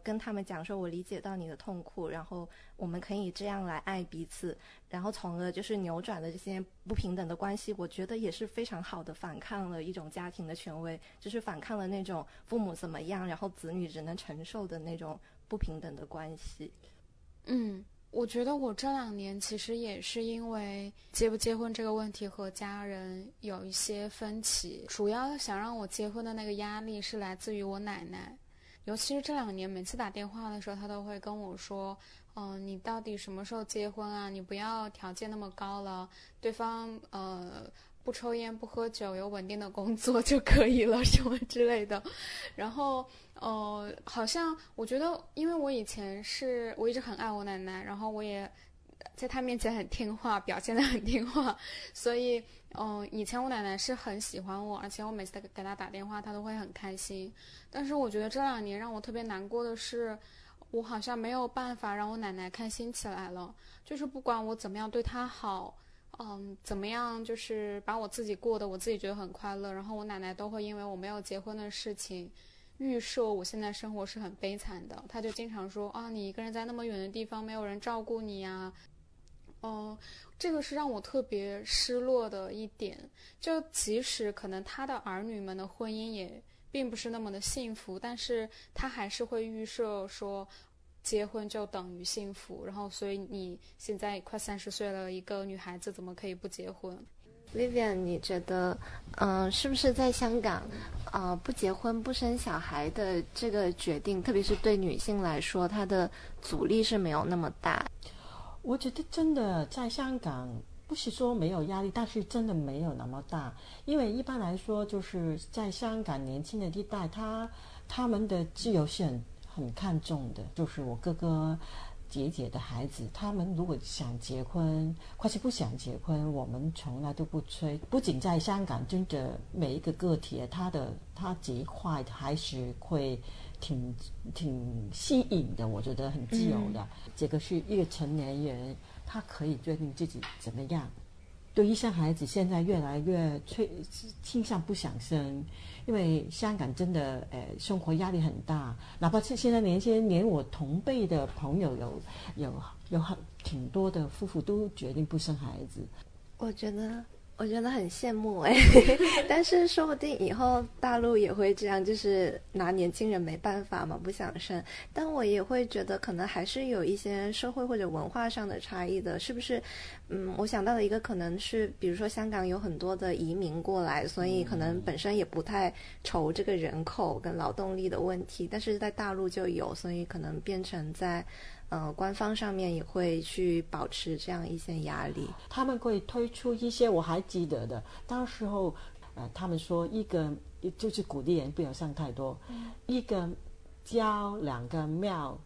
跟他们讲说，我理解到你的痛苦，然后我们可以这样来爱彼此，然后从而就是扭转了这些不平等的关系。我觉得也是非常好的反抗了一种家庭的权威，就是反抗了那种父母怎么样，然后子女只能承受的那种不平等的关系。我觉得我这2年其实也是因为结不结婚这个问题和家人有一些分歧，主要想让我结婚的那个压力是来自于我奶奶，尤其是这2年每次打电话的时候她都会跟我说你到底什么时候结婚啊，你不要条件那么高了，对方不抽烟不喝酒有稳定的工作就可以了什么之类的。然后好像我觉得因为我以前是我一直很爱我奶奶，然后我也在她面前很听话，表现得很听话，所以以前我奶奶是很喜欢我，而且我每次给她打电话她都会很开心。但是我觉得这2年让我特别难过的是，我好像没有办法让我奶奶开心起来了，就是不管我怎么样对她好，怎么样就是把我自己过得我自己觉得很快乐，然后我奶奶都会因为我没有结婚的事情预设我现在生活是很悲惨的，她就经常说啊，你一个人在那么远的地方没有人照顾你啊。这个是让我特别失落的一点，就即使可能她的儿女们的婚姻也并不是那么的幸福，但是她还是会预设说结婚就等于幸福，然后所以你现在快30岁了，一个女孩子怎么可以不结婚？ Vivian 你觉得是不是在香港不结婚不生小孩的这个决定，特别是对女性来说，她的阻力是没有那么大？我觉得真的在香港不是说没有压力，但是真的没有那么大，因为一般来说就是在香港年轻的一代他们的自由是很看重的，就是我哥哥姐姐的孩子，他们如果想结婚或是不想结婚，我们从来都不催。不仅在香港，真的每一个个体他这一块还是会挺吸引的，我觉得很自由的。这个是一个成年人他可以决定自己怎么样。对于像孩子现在越来越倾向不想生，因为香港真的生活压力很大，哪怕是现在连我同辈的朋友有挺多的夫妇都决定不生孩子。我觉得很羡慕但是说不定以后大陆也会这样，就是拿年轻人没办法嘛，不想生。但我也会觉得可能还是有一些社会或者文化上的差异的，是不是？我想到的一个可能是，比如说香港有很多的移民过来，所以可能本身也不太愁这个人口跟劳动力的问题，但是在大陆就有，所以可能变成在官方上面也会去保持这样一些压力。他们会推出一些，我还记得的，当时候他们说一个就是鼓励人不要生太多，一个娇2个妙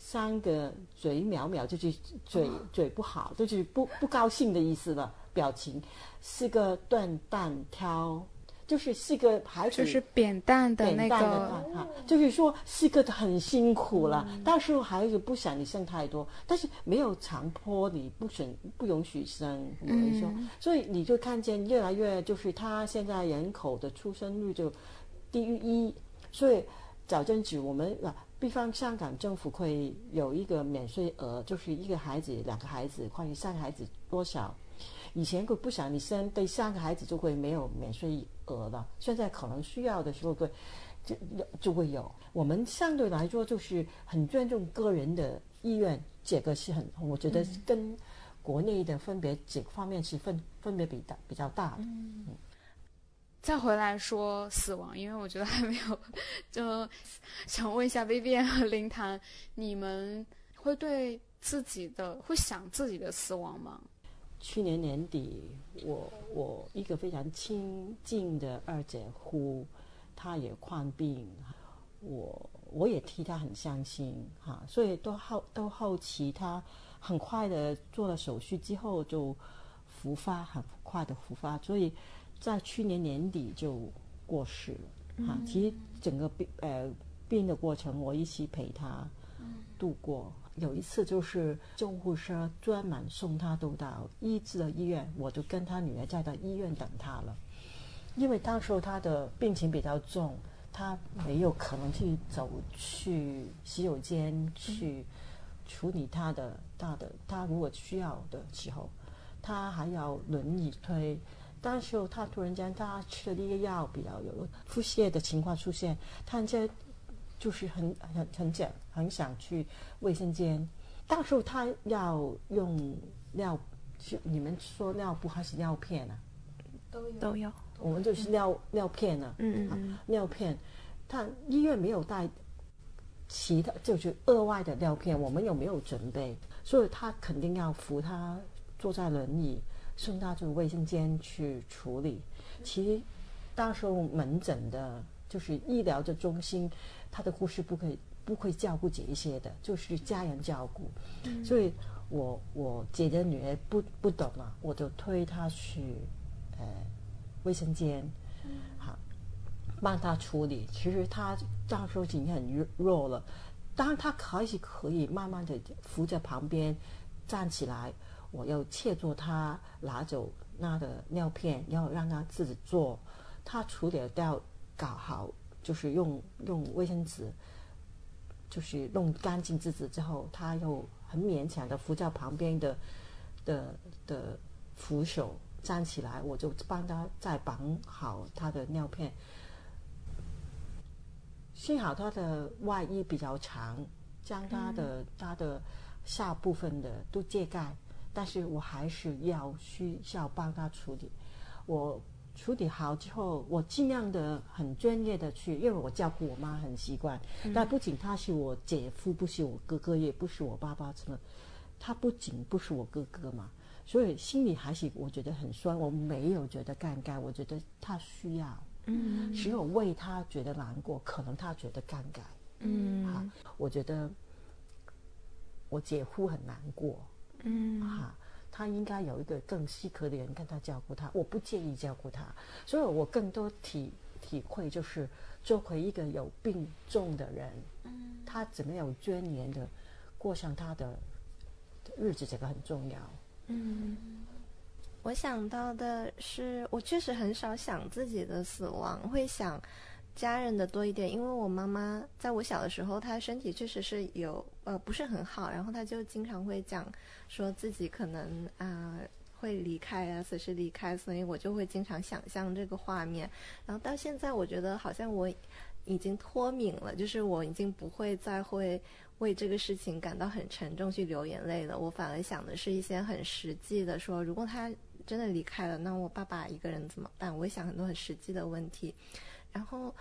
3个嘴苗苗，就是嘴不好，就是不高兴的意思了，表情4个断蛋挑。就是细个孩子就是扁担的那个，就是说细个很辛苦了。但是孩子不想你生太多，但是没有强迫你不允许生，我跟你说，所以你就看见越来越就是他现在人口的出生率就低于1，所以矫正局我们比方香港政府会有一个免税额，就是一个孩子、两个孩子，关于3个孩子多少。以前会不想你生，对3个孩子就会没有免税额了。现在可能需要的时候会，就会有。我们相对来说就是很尊重个人的意愿，这个是很，我觉得跟国内的分别这方面是分别比较大的。嗯，再回来说死亡，因为我觉得还没有，就想问一下 Vivian 和林檀，你们会对自己的会想自己的死亡吗？去年年底，我一个非常亲近的二姐夫，她也患病，我也替她很伤心哈，所以都好奇，她很快的做了手术之后就复发，很快的复发，所以在去年年底就过世了哈。其实整个病的过程，我一起陪她度过。有一次就是救护车专门送他到医治的医院，我就跟他女儿在医院等他了，因为当时他的病情比较重，他没有可能去走去洗手间去处理他的他如果需要的时候，他还要轮椅推。当时他突然间他吃了一个药比较有腹泻的情况出现，他在就是很想去卫生间，到时候他要用尿，你们说尿布还是尿片啊？都有，我们就是尿片了。尿片，他医院没有带其他就是额外的尿片，我们有没有准备？所以他肯定要扶他坐在轮椅，送他去卫生间去处理。其实到时候门诊的，就是医疗的中心，他的护士不会照顾这一些的，就是家人照顾。所以我姐姐女儿不懂嘛，我就推她去卫生间，好帮她处理。其实她那时候已经很弱了，当她开始可以慢慢的扶着旁边站起来，我要切住她拿走那个尿片，要让她自己做。她处理掉搞好，就是用卫生纸，就是弄干净自己之后，他又很勉强的扶在旁边的扶手站起来，我就帮他再绑好他的尿片。幸好他的外衣比较长，将他的下部分的都遮盖，但是我还是需要帮他处理。我处理好之后，我尽量的很专业的去，因为我照顾我妈很习惯。但不仅他是我姐夫，不是我哥哥，也不是我爸爸，什么，他不仅不是我哥哥嘛，所以心里还是我觉得很酸。我没有觉得尴尬，我觉得他需要，只有为他觉得难过，可能他觉得尴尬。我觉得我姐夫很难过。他应该有一个更适合的人跟他照顾他，我不介意照顾他，所以我更多体会就是作为一个有病重的人，他怎么有尊严的过上他的日子，这个很重要。我想到的是，我确实很少想自己的死亡，会想家人的多一点，因为我妈妈在我小的时候，她身体确实是有不是很好，然后她就经常会讲说自己可能会离开啊，随时离开，所以我就会经常想象这个画面。然后到现在，我觉得好像我已经脱敏了，就是我已经不会再会为这个事情感到很沉重去流眼泪了，我反而想的是一些很实际的，说如果她真的离开了，那我爸爸一个人怎么办？我会想很多很实际的问题。然后，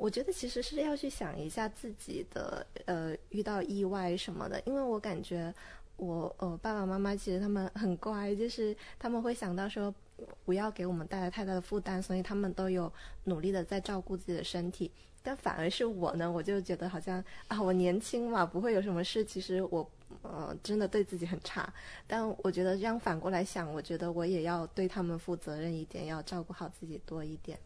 我觉得其实是要去想一下自己的，遇到意外什么的，因为我感觉我爸爸妈妈其实他们很乖，就是他们会想到说不要给我们带来太大的负担，所以他们都有努力的在照顾自己的身体。但反而是我呢，我就觉得好像啊，我年轻嘛，不会有什么事。其实我真的对自己很差，但我觉得这样反过来想，我觉得我也要对他们负责任一点，要照顾好自己多一点。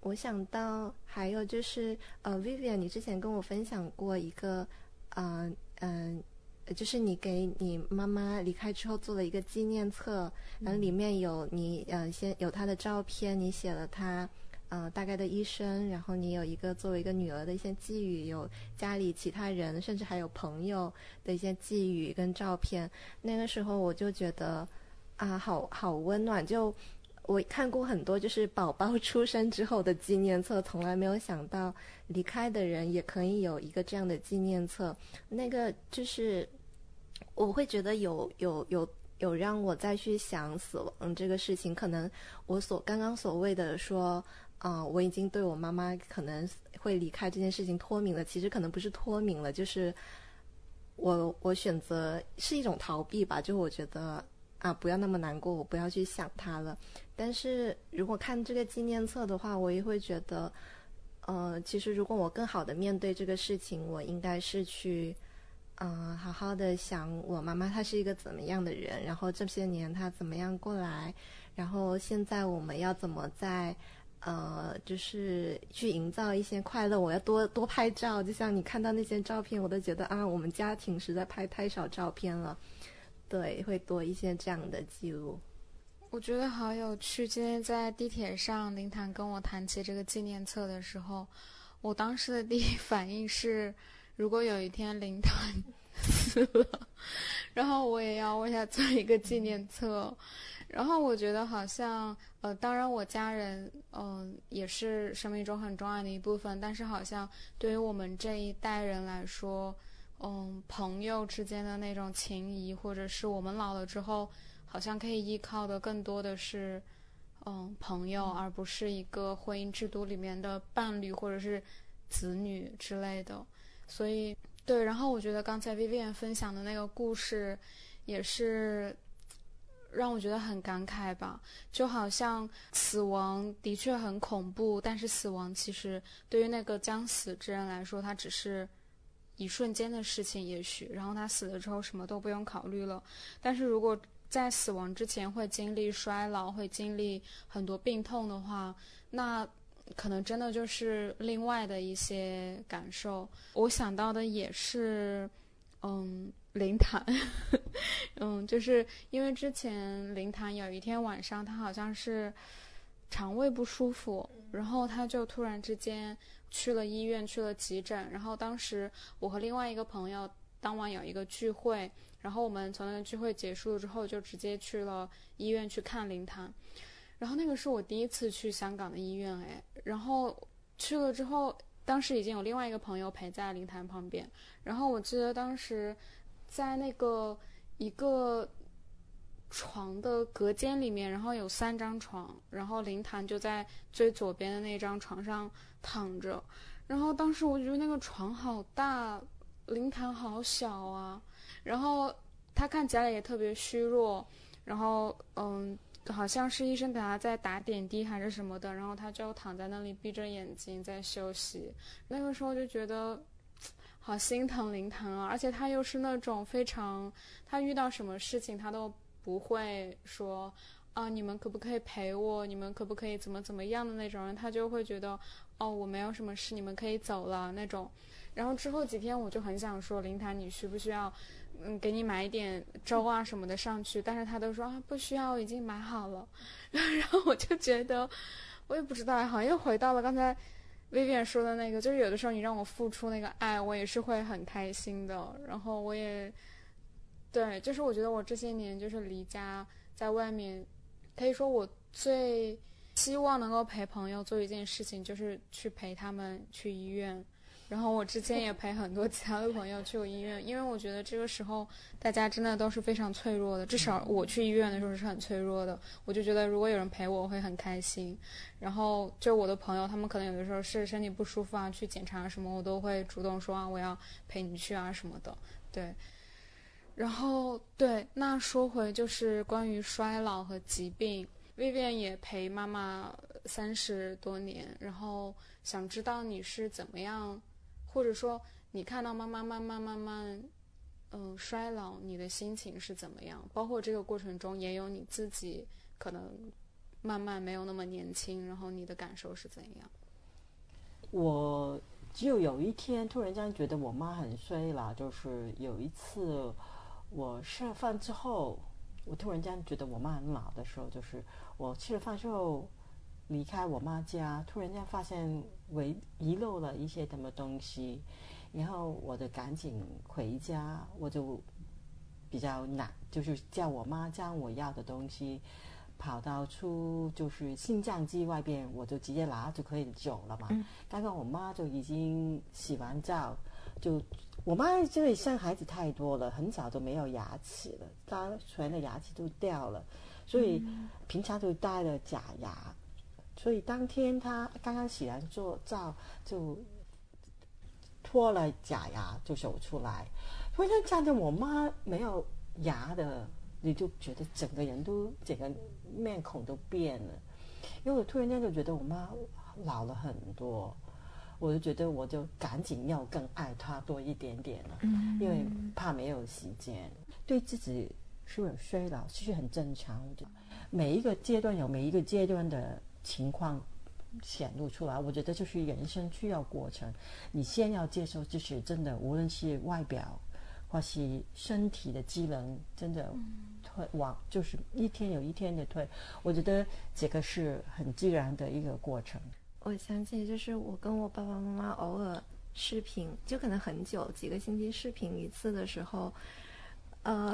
我想到还有就是Vivian 你之前跟我分享过一个就是你给你妈妈离开之后做了一个纪念册，然后里面有你先有她的照片，你写了她大概的一生，然后你有一个作为一个女儿的一些寄语，有家里其他人甚至还有朋友的一些寄语跟照片。那个时候我就觉得啊，好温暖。就我看过很多就是宝宝出生之后的纪念册，从来没有想到离开的人也可以有一个这样的纪念册。那个就是我会觉得有让我再去想死亡这个事情。可能我刚刚所谓的说我已经对我妈妈可能会离开这件事情脱敏了，其实可能不是脱敏了，就是我选择是一种逃避吧。就我觉得啊，不要那么难过，我不要去想他了。但是如果看这个纪念册的话，我也会觉得其实如果我更好的面对这个事情，我应该是去好好的想我妈妈她是一个怎么样的人，然后这些年她怎么样过来，然后现在我们要怎么在就是去营造一些快乐。我要多拍照，就像你看到那些照片，我都觉得啊，我们家庭实在拍太少照片了。对，会多一些这样的记录。我觉得好有趣。今天在地铁上，林檀跟我谈起这个纪念册的时候，我当时的第一反应是，如果有一天林檀死了，然后我也要为他做一个纪念册。然后我觉得好像当然我家人也是生命中很重要的一部分，但是好像对于我们这一代人来说，朋友之间的那种情谊，或者是我们老了之后好像可以依靠的更多的是朋友，而不是一个婚姻制度里面的伴侣或者是子女之类的。所以对，然后我觉得刚才 Vivian 分享的那个故事也是让我觉得很感慨吧。就好像死亡的确很恐怖，但是死亡其实对于那个将死之人来说，他只是一瞬间的事情，也许，然后他死了之后什么都不用考虑了。但是如果在死亡之前会经历衰老，会经历很多病痛的话，那可能真的就是另外的一些感受。我想到的也是林檀就是因为之前林檀有一天晚上，他好像是肠胃不舒服，然后他就突然之间去了医院，去了急诊。然后当时我和另外一个朋友当晚有一个聚会，然后我们从那个聚会结束之后就直接去了医院去看林檀。然后那个是我第一次去香港的医院然后去了之后，当时已经有另外一个朋友陪在林檀旁边。然后我记得当时在那个一个床的隔间里面，然后有三张床，然后林檀就在最左边的那张床上躺着。然后当时我觉得那个床好大，林檀好小啊，然后他看起来也特别虚弱。然后好像是医生给他在打点滴还是什么的，然后他就躺在那里闭着眼睛在休息。那个时候就觉得好心疼林檀啊，而且他又是那种非常，他遇到什么事情他都不会说啊，你们可不可以陪我，你们可不可以怎么样的那种人。他就会觉得哦，我没有什么事，你们可以走了那种。然后之后几天我就很想说，林檀你需不需要给你买一点粥啊什么的上去，但是他都说啊不需要，我已经买好了。然后我就觉得我也不知道，好像又回到了刚才Vivian 说的那个，就是有的时候你让我付出那个爱，我也是会很开心的。然后我也对，就是我觉得我这些年就是离家在外面，可以说我最希望能够陪朋友做一件事情，就是去陪他们去医院。然后我之前也陪很多其他的朋友去过医院，因为我觉得这个时候大家真的都是非常脆弱的，至少我去医院的时候是很脆弱的。我就觉得如果有人陪我，我会很开心。然后就我的朋友，他们可能有的时候是身体不舒服啊，去检查什么，我都会主动说啊，我要陪你去啊什么的。对。然后对，那说回就是关于衰老和疾病， Vivian 也陪妈妈30多年，然后想知道你是怎么样，或者说你看到妈妈慢慢衰老，你的心情是怎么样，包括这个过程中也有你自己可能慢慢没有那么年轻，然后你的感受是怎样？我就有一天突然间觉得我妈很衰啦，就是有一次我吃了饭之后，我突然间觉得我妈很老的时候，就是我吃了饭之后离开我妈家，突然间发现我遗漏了一些什么东西，然后我就赶紧回家，我就比较难，就是叫我妈将我要的东西跑到出就是新疆机外边，我就直接拿就可以走了嘛。刚刚我妈就已经洗完澡，就我妈这里生孩子太多了，很早就没有牙齿了，她全的牙齿都掉了，所以平常就戴了假牙。所以当天他刚刚洗完澡就脱了假牙就走出来，突然看着我妈没有牙的，你就觉得整个人都整个面孔都变了，因为我突然间就觉得我妈老了很多，我就觉得我就赶紧要更爱她多一点点了，因为怕没有时间。对自己是有衰老是很正常，每一个阶段有每一个阶段的情况显露出来，我觉得就是人生需要过程，你先要接受，就是真的无论是外表或是身体的机能真的退往，就是一天有一天的退，我觉得这个是很自然的一个过程。我想起就是我跟我爸爸妈妈偶尔视频，就可能很久几个星期视频一次的时候，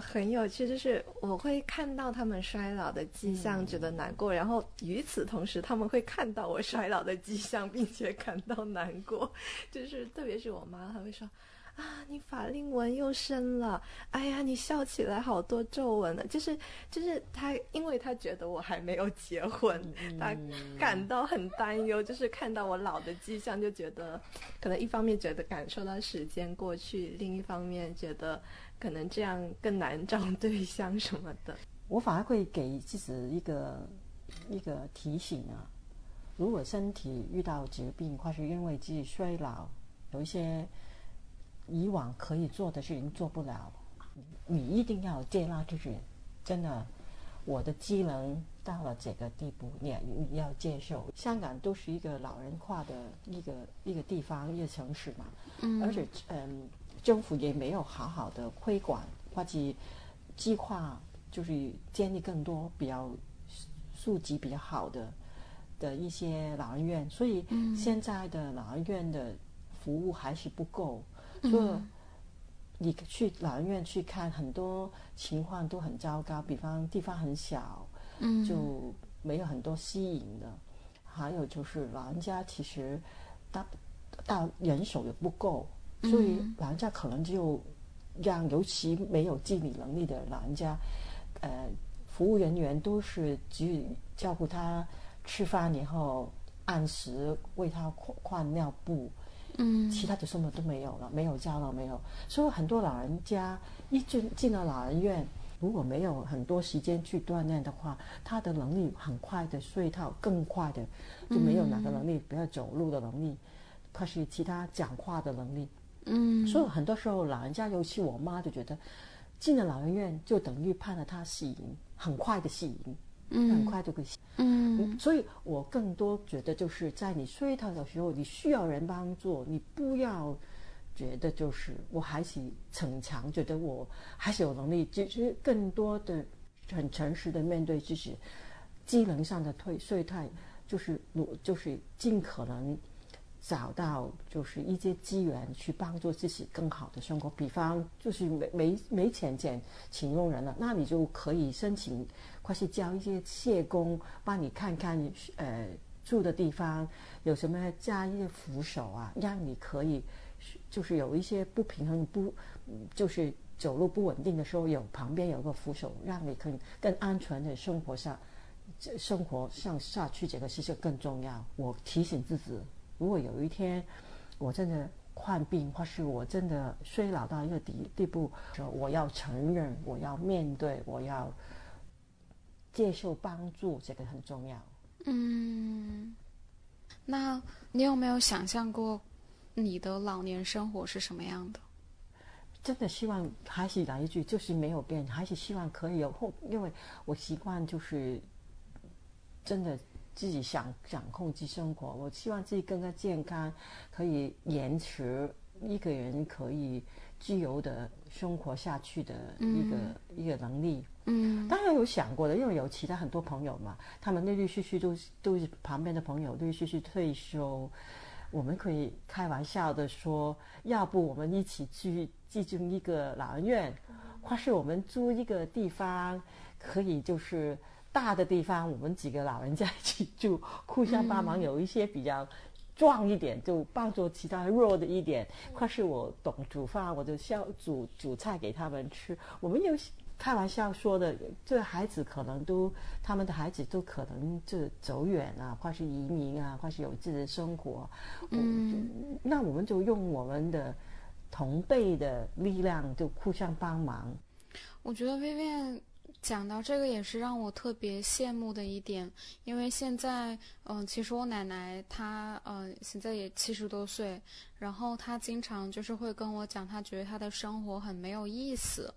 很有趣，就是我会看到他们衰老的迹象，觉得难过，然后与此同时他们会看到我衰老的迹象并且感到难过，就是特别是我妈，她会说啊，你法令纹又深了，哎呀，你笑起来好多皱纹了，就是她，因为她觉得我还没有结婚，她感到很担忧，就是看到我老的迹象就觉得，可能一方面觉得感受到时间过去，另一方面觉得可能这样更难找对象什么的。我反而会给自己一个提醒啊，如果身体遇到疾病或是因为自己衰老，有一些以往可以做的事情做不了，你一定要接纳，就是真的我的机能到了这个地步，你要接受。香港都是一个老人化的一个地方，一个城市嘛，而且政府也没有好好的推广或者计划，就是建立更多比较素质比较好的一些老人院，所以现在的老人院的服务还是不够，所以你去老人院去看，很多情况都很糟糕，比方地方很小，就没有很多吸引的，还有就是老人家其实到人手也不够，所以老人家可能就让尤其没有自理能力的老人家，服务人员都是只照顾他吃饭以后按时为他换尿布，其他的什么都没有了，没有家了，没有。所以很多老人家一进了老人院，如果没有很多时间去锻炼的话，他的能力很快的衰退，更快的就没有哪个能力，比如走路的能力，或是其他讲话的能力。所以很多时候老人家，尤其我妈就觉得，进了老人院就等于判了她死刑，很快的死刑，很快就可以死。所以我更多觉得就是在你衰退的时候，你需要人帮助，你不要觉得就是我还是逞强，觉得我还是有能力，其实更多的很诚实的面对自己，机能上的衰退，就是尽可能找到就是一些资源去帮助自己更好的生活，比方就是没钱请佣人了，那你就可以申请，或是叫一些社工帮你看看住的地方有什么，加一些扶手啊，让你可以就是有一些不平衡就是走路不稳定的时候，有旁边有个扶手，让你可以更安全的生活上下去，这个事情更重要。我提醒自己，如果有一天我真的患病，或是我真的衰老到一个地步，我要承认，我要面对，我要接受帮助，这个很重要。那你有没有想象过你的老年生活是什么样的？真的希望还是来一句，就是没有变，还是希望可以有，因为我习惯就是真的自己想控制生活。我希望自己更加健康，可以延迟一个人可以自由的生活下去的一个能力。嗯，当然有想过的，因为有其他很多朋友嘛，他们陆陆续续都是旁边的朋友陆陆续续退休。我们可以开玩笑的说，要不我们一起去寄住一个老人院，或是我们租一个地方，可以就是大的地方，我们几个老人家一起住，互相帮忙，有一些比较壮一点就帮助其他弱的一点，或是我懂煮饭，我就煮菜给他们吃。我们有开玩笑说的，这孩子可能都，他们的孩子都可能就走远啊，或是移民啊，或是有自己的生活。嗯，那我们就用我们的同辈的力量，就互相帮忙。我觉得Vivian讲到这个也是让我特别羡慕的一点，因为现在，其实我奶奶她，现在也70多岁，然后她经常就是会跟我讲，她觉得她的生活很没有意思。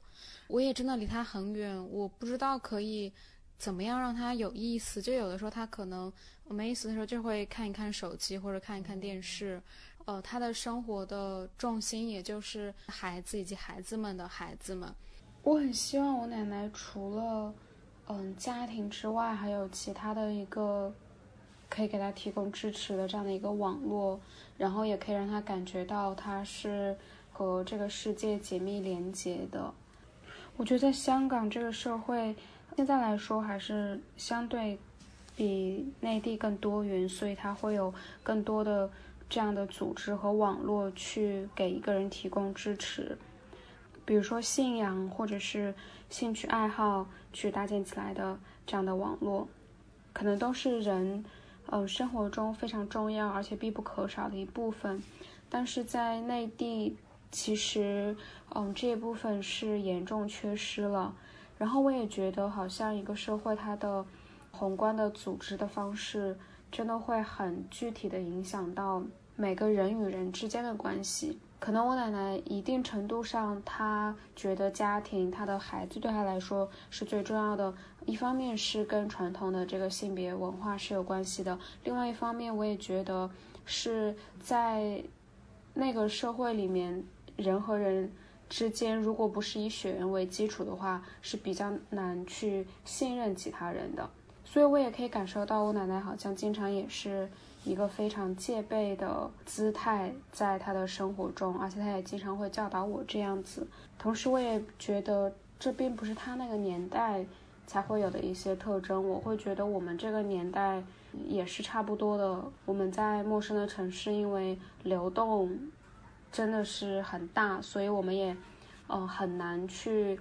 我也真的离她很远，我不知道可以怎么样让她有意思。就有的时候她可能没意思的时候就会看一看手机或者看一看电视，她的生活的重心也就是孩子以及孩子们的孩子们。我很希望我奶奶除了家庭之外，还有其他的一个可以给她提供支持的这样的一个网络，然后也可以让她感觉到她是和这个世界紧密连接的。我觉得在香港这个社会现在来说还是相对比内地更多元，所以它会有更多的这样的组织和网络去给一个人提供支持，比如说信仰或者是兴趣爱好去搭建起来的这样的网络，可能都是人生活中非常重要而且必不可少的一部分。但是在内地其实这一部分是严重缺失了。然后我也觉得好像一个社会它的宏观的组织的方式真的会很具体的影响到每个人与人之间的关系。可能我奶奶一定程度上她觉得家庭，她的孩子对她来说是最重要的，一方面是跟传统的这个性别文化是有关系的，另外一方面我也觉得是在那个社会里面人和人之间如果不是以血缘为基础的话是比较难去信任其他人的。所以我也可以感受到我奶奶好像经常也是一个非常戒备的姿态在他的生活中，而且他也经常会教导我这样子。同时我也觉得这并不是他那个年代才会有的一些特征，我会觉得我们这个年代也是差不多的。我们在陌生的城市因为流动真的是很大，所以我们也很难去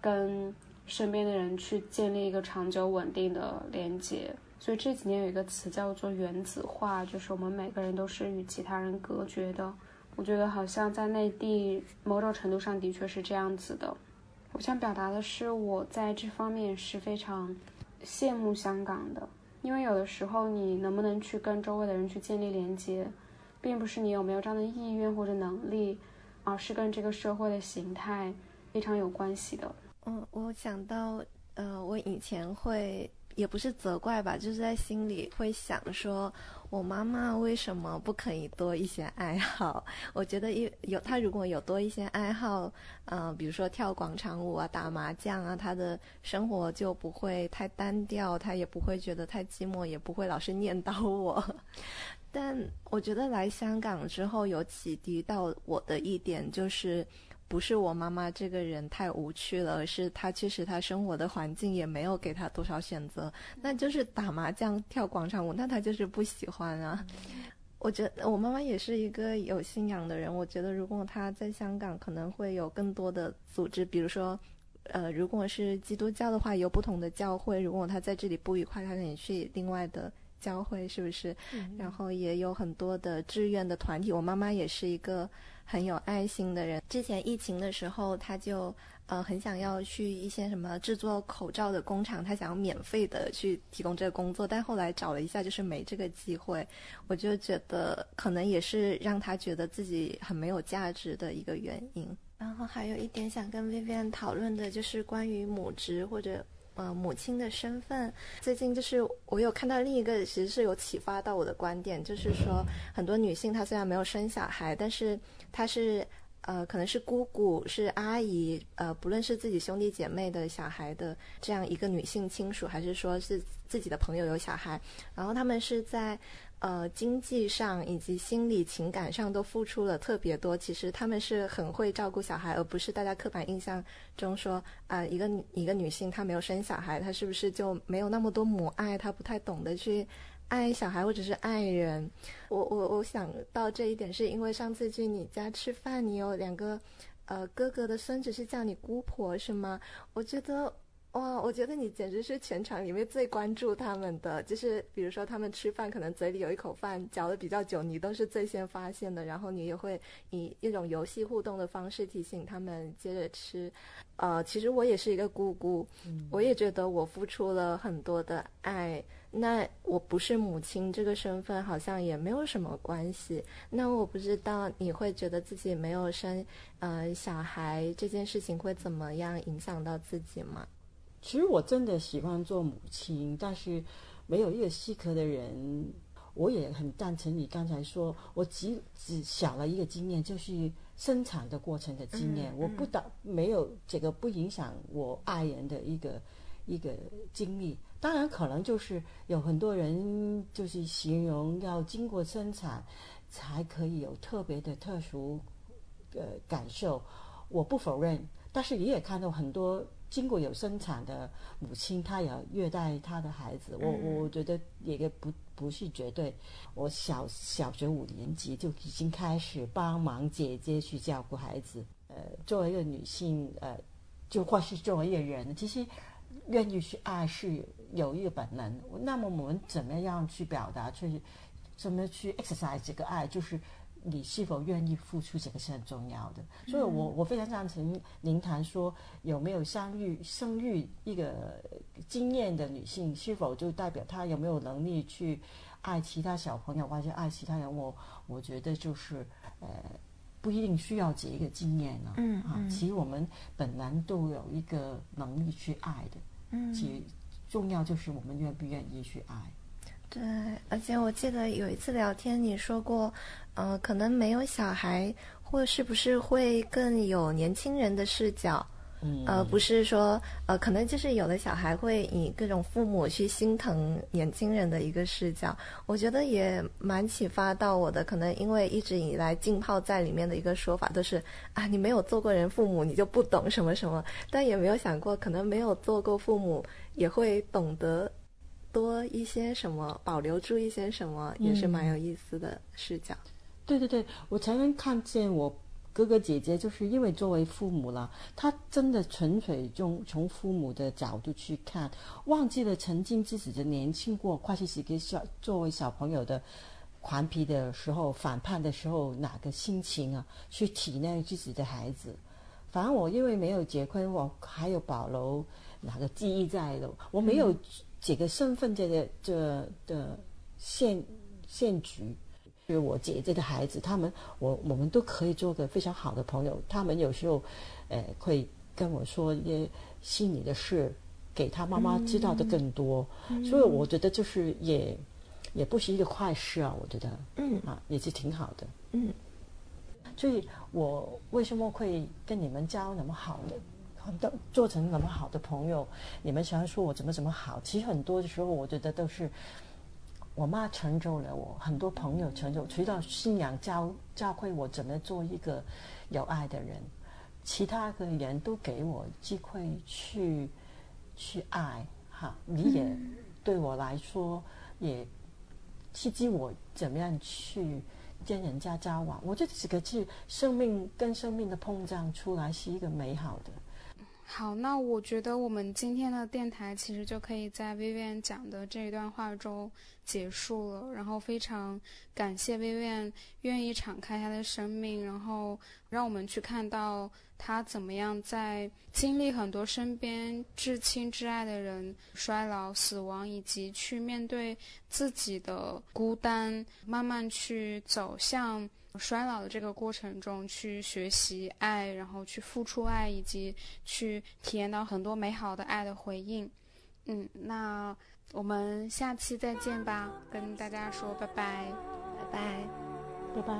跟身边的人去建立一个长久稳定的连接。所以这几年有一个词叫做原子化，就是我们每个人都是与其他人隔绝的。我觉得好像在内地某种程度上的确是这样子的。我想表达的是我在这方面是非常羡慕香港的，因为有的时候你能不能去跟周围的人去建立连接并不是你有没有这样的意愿或者能力，而是跟这个社会的形态非常有关系的。我想到我以前会也不是责怪吧，就是在心里会想说我妈妈为什么不可以多一些爱好。我觉得她如果有多一些爱好，比如说跳广场舞啊，打麻将啊，她的生活就不会太单调，她也不会觉得太寂寞，也不会老是念叨我。但我觉得来香港之后有启迪到我的一点就是不是我妈妈这个人太无趣了，而是她确实她生活的环境也没有给她多少选择，那就是打麻将跳广场舞，那她就是不喜欢啊。我觉得我妈妈也是一个有信仰的人，我觉得如果她在香港可能会有更多的组织，比如说如果是基督教的话有不同的教会，如果她在这里不愉快她可以去另外的教会，是不是？然后也有很多的志愿的团体，我妈妈也是一个很有爱心的人。之前疫情的时候他就很想要去一些什么制作口罩的工厂，他想要免费的去提供这个工作，但后来找了一下就是没这个机会。我就觉得可能也是让他觉得自己很没有价值的一个原因。然后还有一点想跟Vivian讨论的就是关于母职或者母亲的身份。最近就是我有看到另一个其实是有启发到我的观点，就是说很多女性她虽然没有生小孩，但是她是可能是姑姑是阿姨，不论是自己兄弟姐妹的小孩的这样一个女性亲属，还是说是自己的朋友有小孩，然后他们是在经济上以及心理情感上都付出了特别多，其实他们是很会照顾小孩，而不是大家刻板印象中说啊、一个女性她没有生小孩，她是不是就没有那么多母爱，她不太懂得去爱小孩或者是爱人。我想到这一点是因为上次去你家吃饭，你有两个哥哥的孙子是叫你姑婆是吗？我觉得哇，我觉得你简直是全场里面最关注他们的，就是比如说他们吃饭可能嘴里有一口饭嚼得比较久，你都是最先发现的，然后你也会以一种游戏互动的方式提醒他们接着吃。其实我也是一个姑姑，我也觉得我付出了很多的爱，那我不是母亲这个身份好像也没有什么关系。那我不知道你会觉得自己没有生小孩这件事情会怎么样影响到自己吗？其实我真的喜欢做母亲，但是没有一个细科的人，我也很赞成你刚才说，我只少了一个经验，就是生产的过程的经验，我没有这个不影响我爱人的一个经历。当然可能就是有很多人就是形容要经过生产才可以有特别的特殊感受，我不否认，但是你也看到很多经过有生产的母亲，她也虐待她的孩子，我觉得也不是绝对。我小学5年级就已经开始帮忙姐姐去照顾孩子。作为一个女性，就或是作为一个人，其实愿意去爱是有一个本能。那么我们怎么样去表达，怎么去 exercise 这个爱，就是你是否愿意付出，这个是很重要的。所以我非常赞成林谈说，有没有生育一个经验的女性，是否就代表她有没有能力去爱其他小朋友，或者爱其他人？我觉得就是不一定需要这一个经验呢。其实我们本来都有一个能力去爱的。其实重要就是我们愿不愿意去爱。对，而且我记得有一次聊天你说过，可能没有小孩或是不是会更有年轻人的视角，不是说可能就是有的小孩会以各种父母去心疼年轻人的一个视角，我觉得也蛮启发到我的。可能因为一直以来浸泡在里面的一个说法都是啊，你没有做过人父母你就不懂什么什么，但也没有想过可能没有做过父母也会懂得多一些什么，保留住一些什么，也是蛮有意思的视角。对对对，我才能看见我哥哥姐姐，就是因为作为父母了，他真的纯粹从父母的角度去看，忘记了曾经自己的年轻过，或许是作为小朋友的顽皮的时候、反叛的时候，哪个心情啊，去体谅自己的孩子。反正我因为没有结婚，我还有保留哪个记忆在的，我没有这个身份的限局，就是我姐姐的孩子，他们我们都可以做个非常好的朋友。他们有时候，会跟我说一些心里的事，给他妈妈知道的更多。所以我觉得就是也不是一个坏事啊，我觉得，也是挺好的。所以我为什么会跟你们交那么好呢？做成那么好的朋友，你们想说我怎么好，其实很多的时候我觉得都是我妈成就了我，很多朋友成就，除了信仰教会我怎么做一个有爱的人，其他的人都给我机会去爱哈。你也对我来说也刺激我怎么样去跟人家交往，我觉得这个是生命跟生命的碰撞出来是一个美好的。好，那我觉得我们今天的电台其实就可以在 Vivian 讲的这一段话中结束了，然后非常感谢 Vivian 愿意敞开她的生命，然后让我们去看到她怎么样在经历很多身边至亲至爱的人衰老、死亡，以及去面对自己的孤单，慢慢去走向衰老的这个过程中去学习爱，然后去付出爱，以及去体验到很多美好的爱的回应。那我们下期再见吧，跟大家说拜拜，拜拜，拜拜。